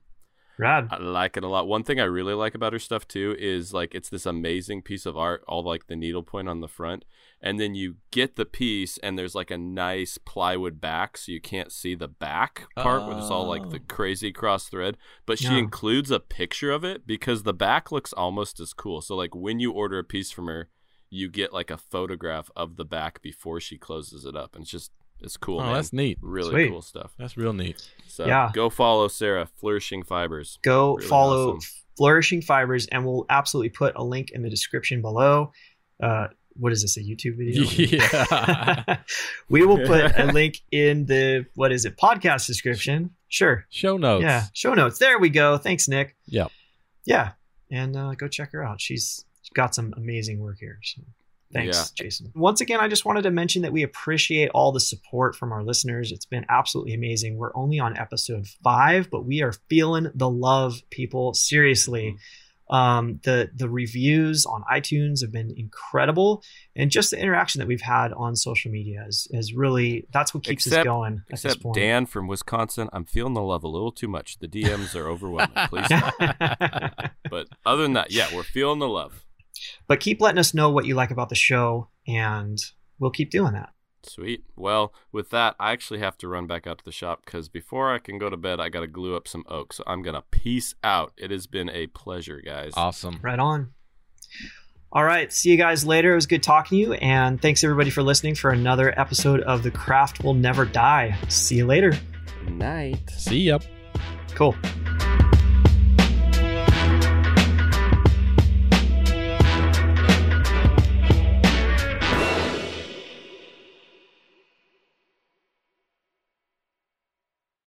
Rad. I like it a lot. One thing I really like about her stuff too is like it's this amazing piece of art, all like the needlepoint on the front, and then you get the piece and there's like a nice plywood back, so you can't see the back part oh. where it's all like the crazy cross thread, but she yeah. includes a picture of it because the back looks almost as cool. So like when you order a piece from her, you get like a photograph of the back before she closes it up, and it's just It's cool. Oh, man. That's neat. Really Sweet. cool stuff. That's real neat. So yeah. go follow Sarah, Flourishing Fibers. Go really follow awesome. Flourishing Fibers, and we'll absolutely put a link in the description below. Uh, what is this, a YouTube video? Yeah. We will put a link in the, what is it, podcast description. Sure. Show notes. Yeah, show notes. There we go. Thanks, Nick. Yeah. Yeah, and uh, go check her out. She's got some amazing work here. So thanks, yeah. Jason. Once again, I just wanted to mention that we appreciate all the support from our listeners. It's been absolutely amazing. We're only on episode five, but we are feeling the love, people. Seriously. Mm-hmm. Um, the, the reviews on iTunes have been incredible. And just the interaction that we've had on social media is, is really, that's what keeps except, us going. At except this point. Dan from Wisconsin, I'm feeling the love a little too much. The D Ms are overwhelming. Please. But other than that, yeah, we're feeling the love. But keep letting us know what you like about the show, and we'll keep doing that. Sweet. Well, with that, I actually have to run back out to the shop because before I can go to bed, I got to glue up some oak. So I'm going to peace out. It has been a pleasure, guys. Awesome. Right on. All right. See you guys later. It was good talking to you. And thanks, everybody, for listening for another episode of The Craft Will Never Die. See you later. Good night. See ya. Cool.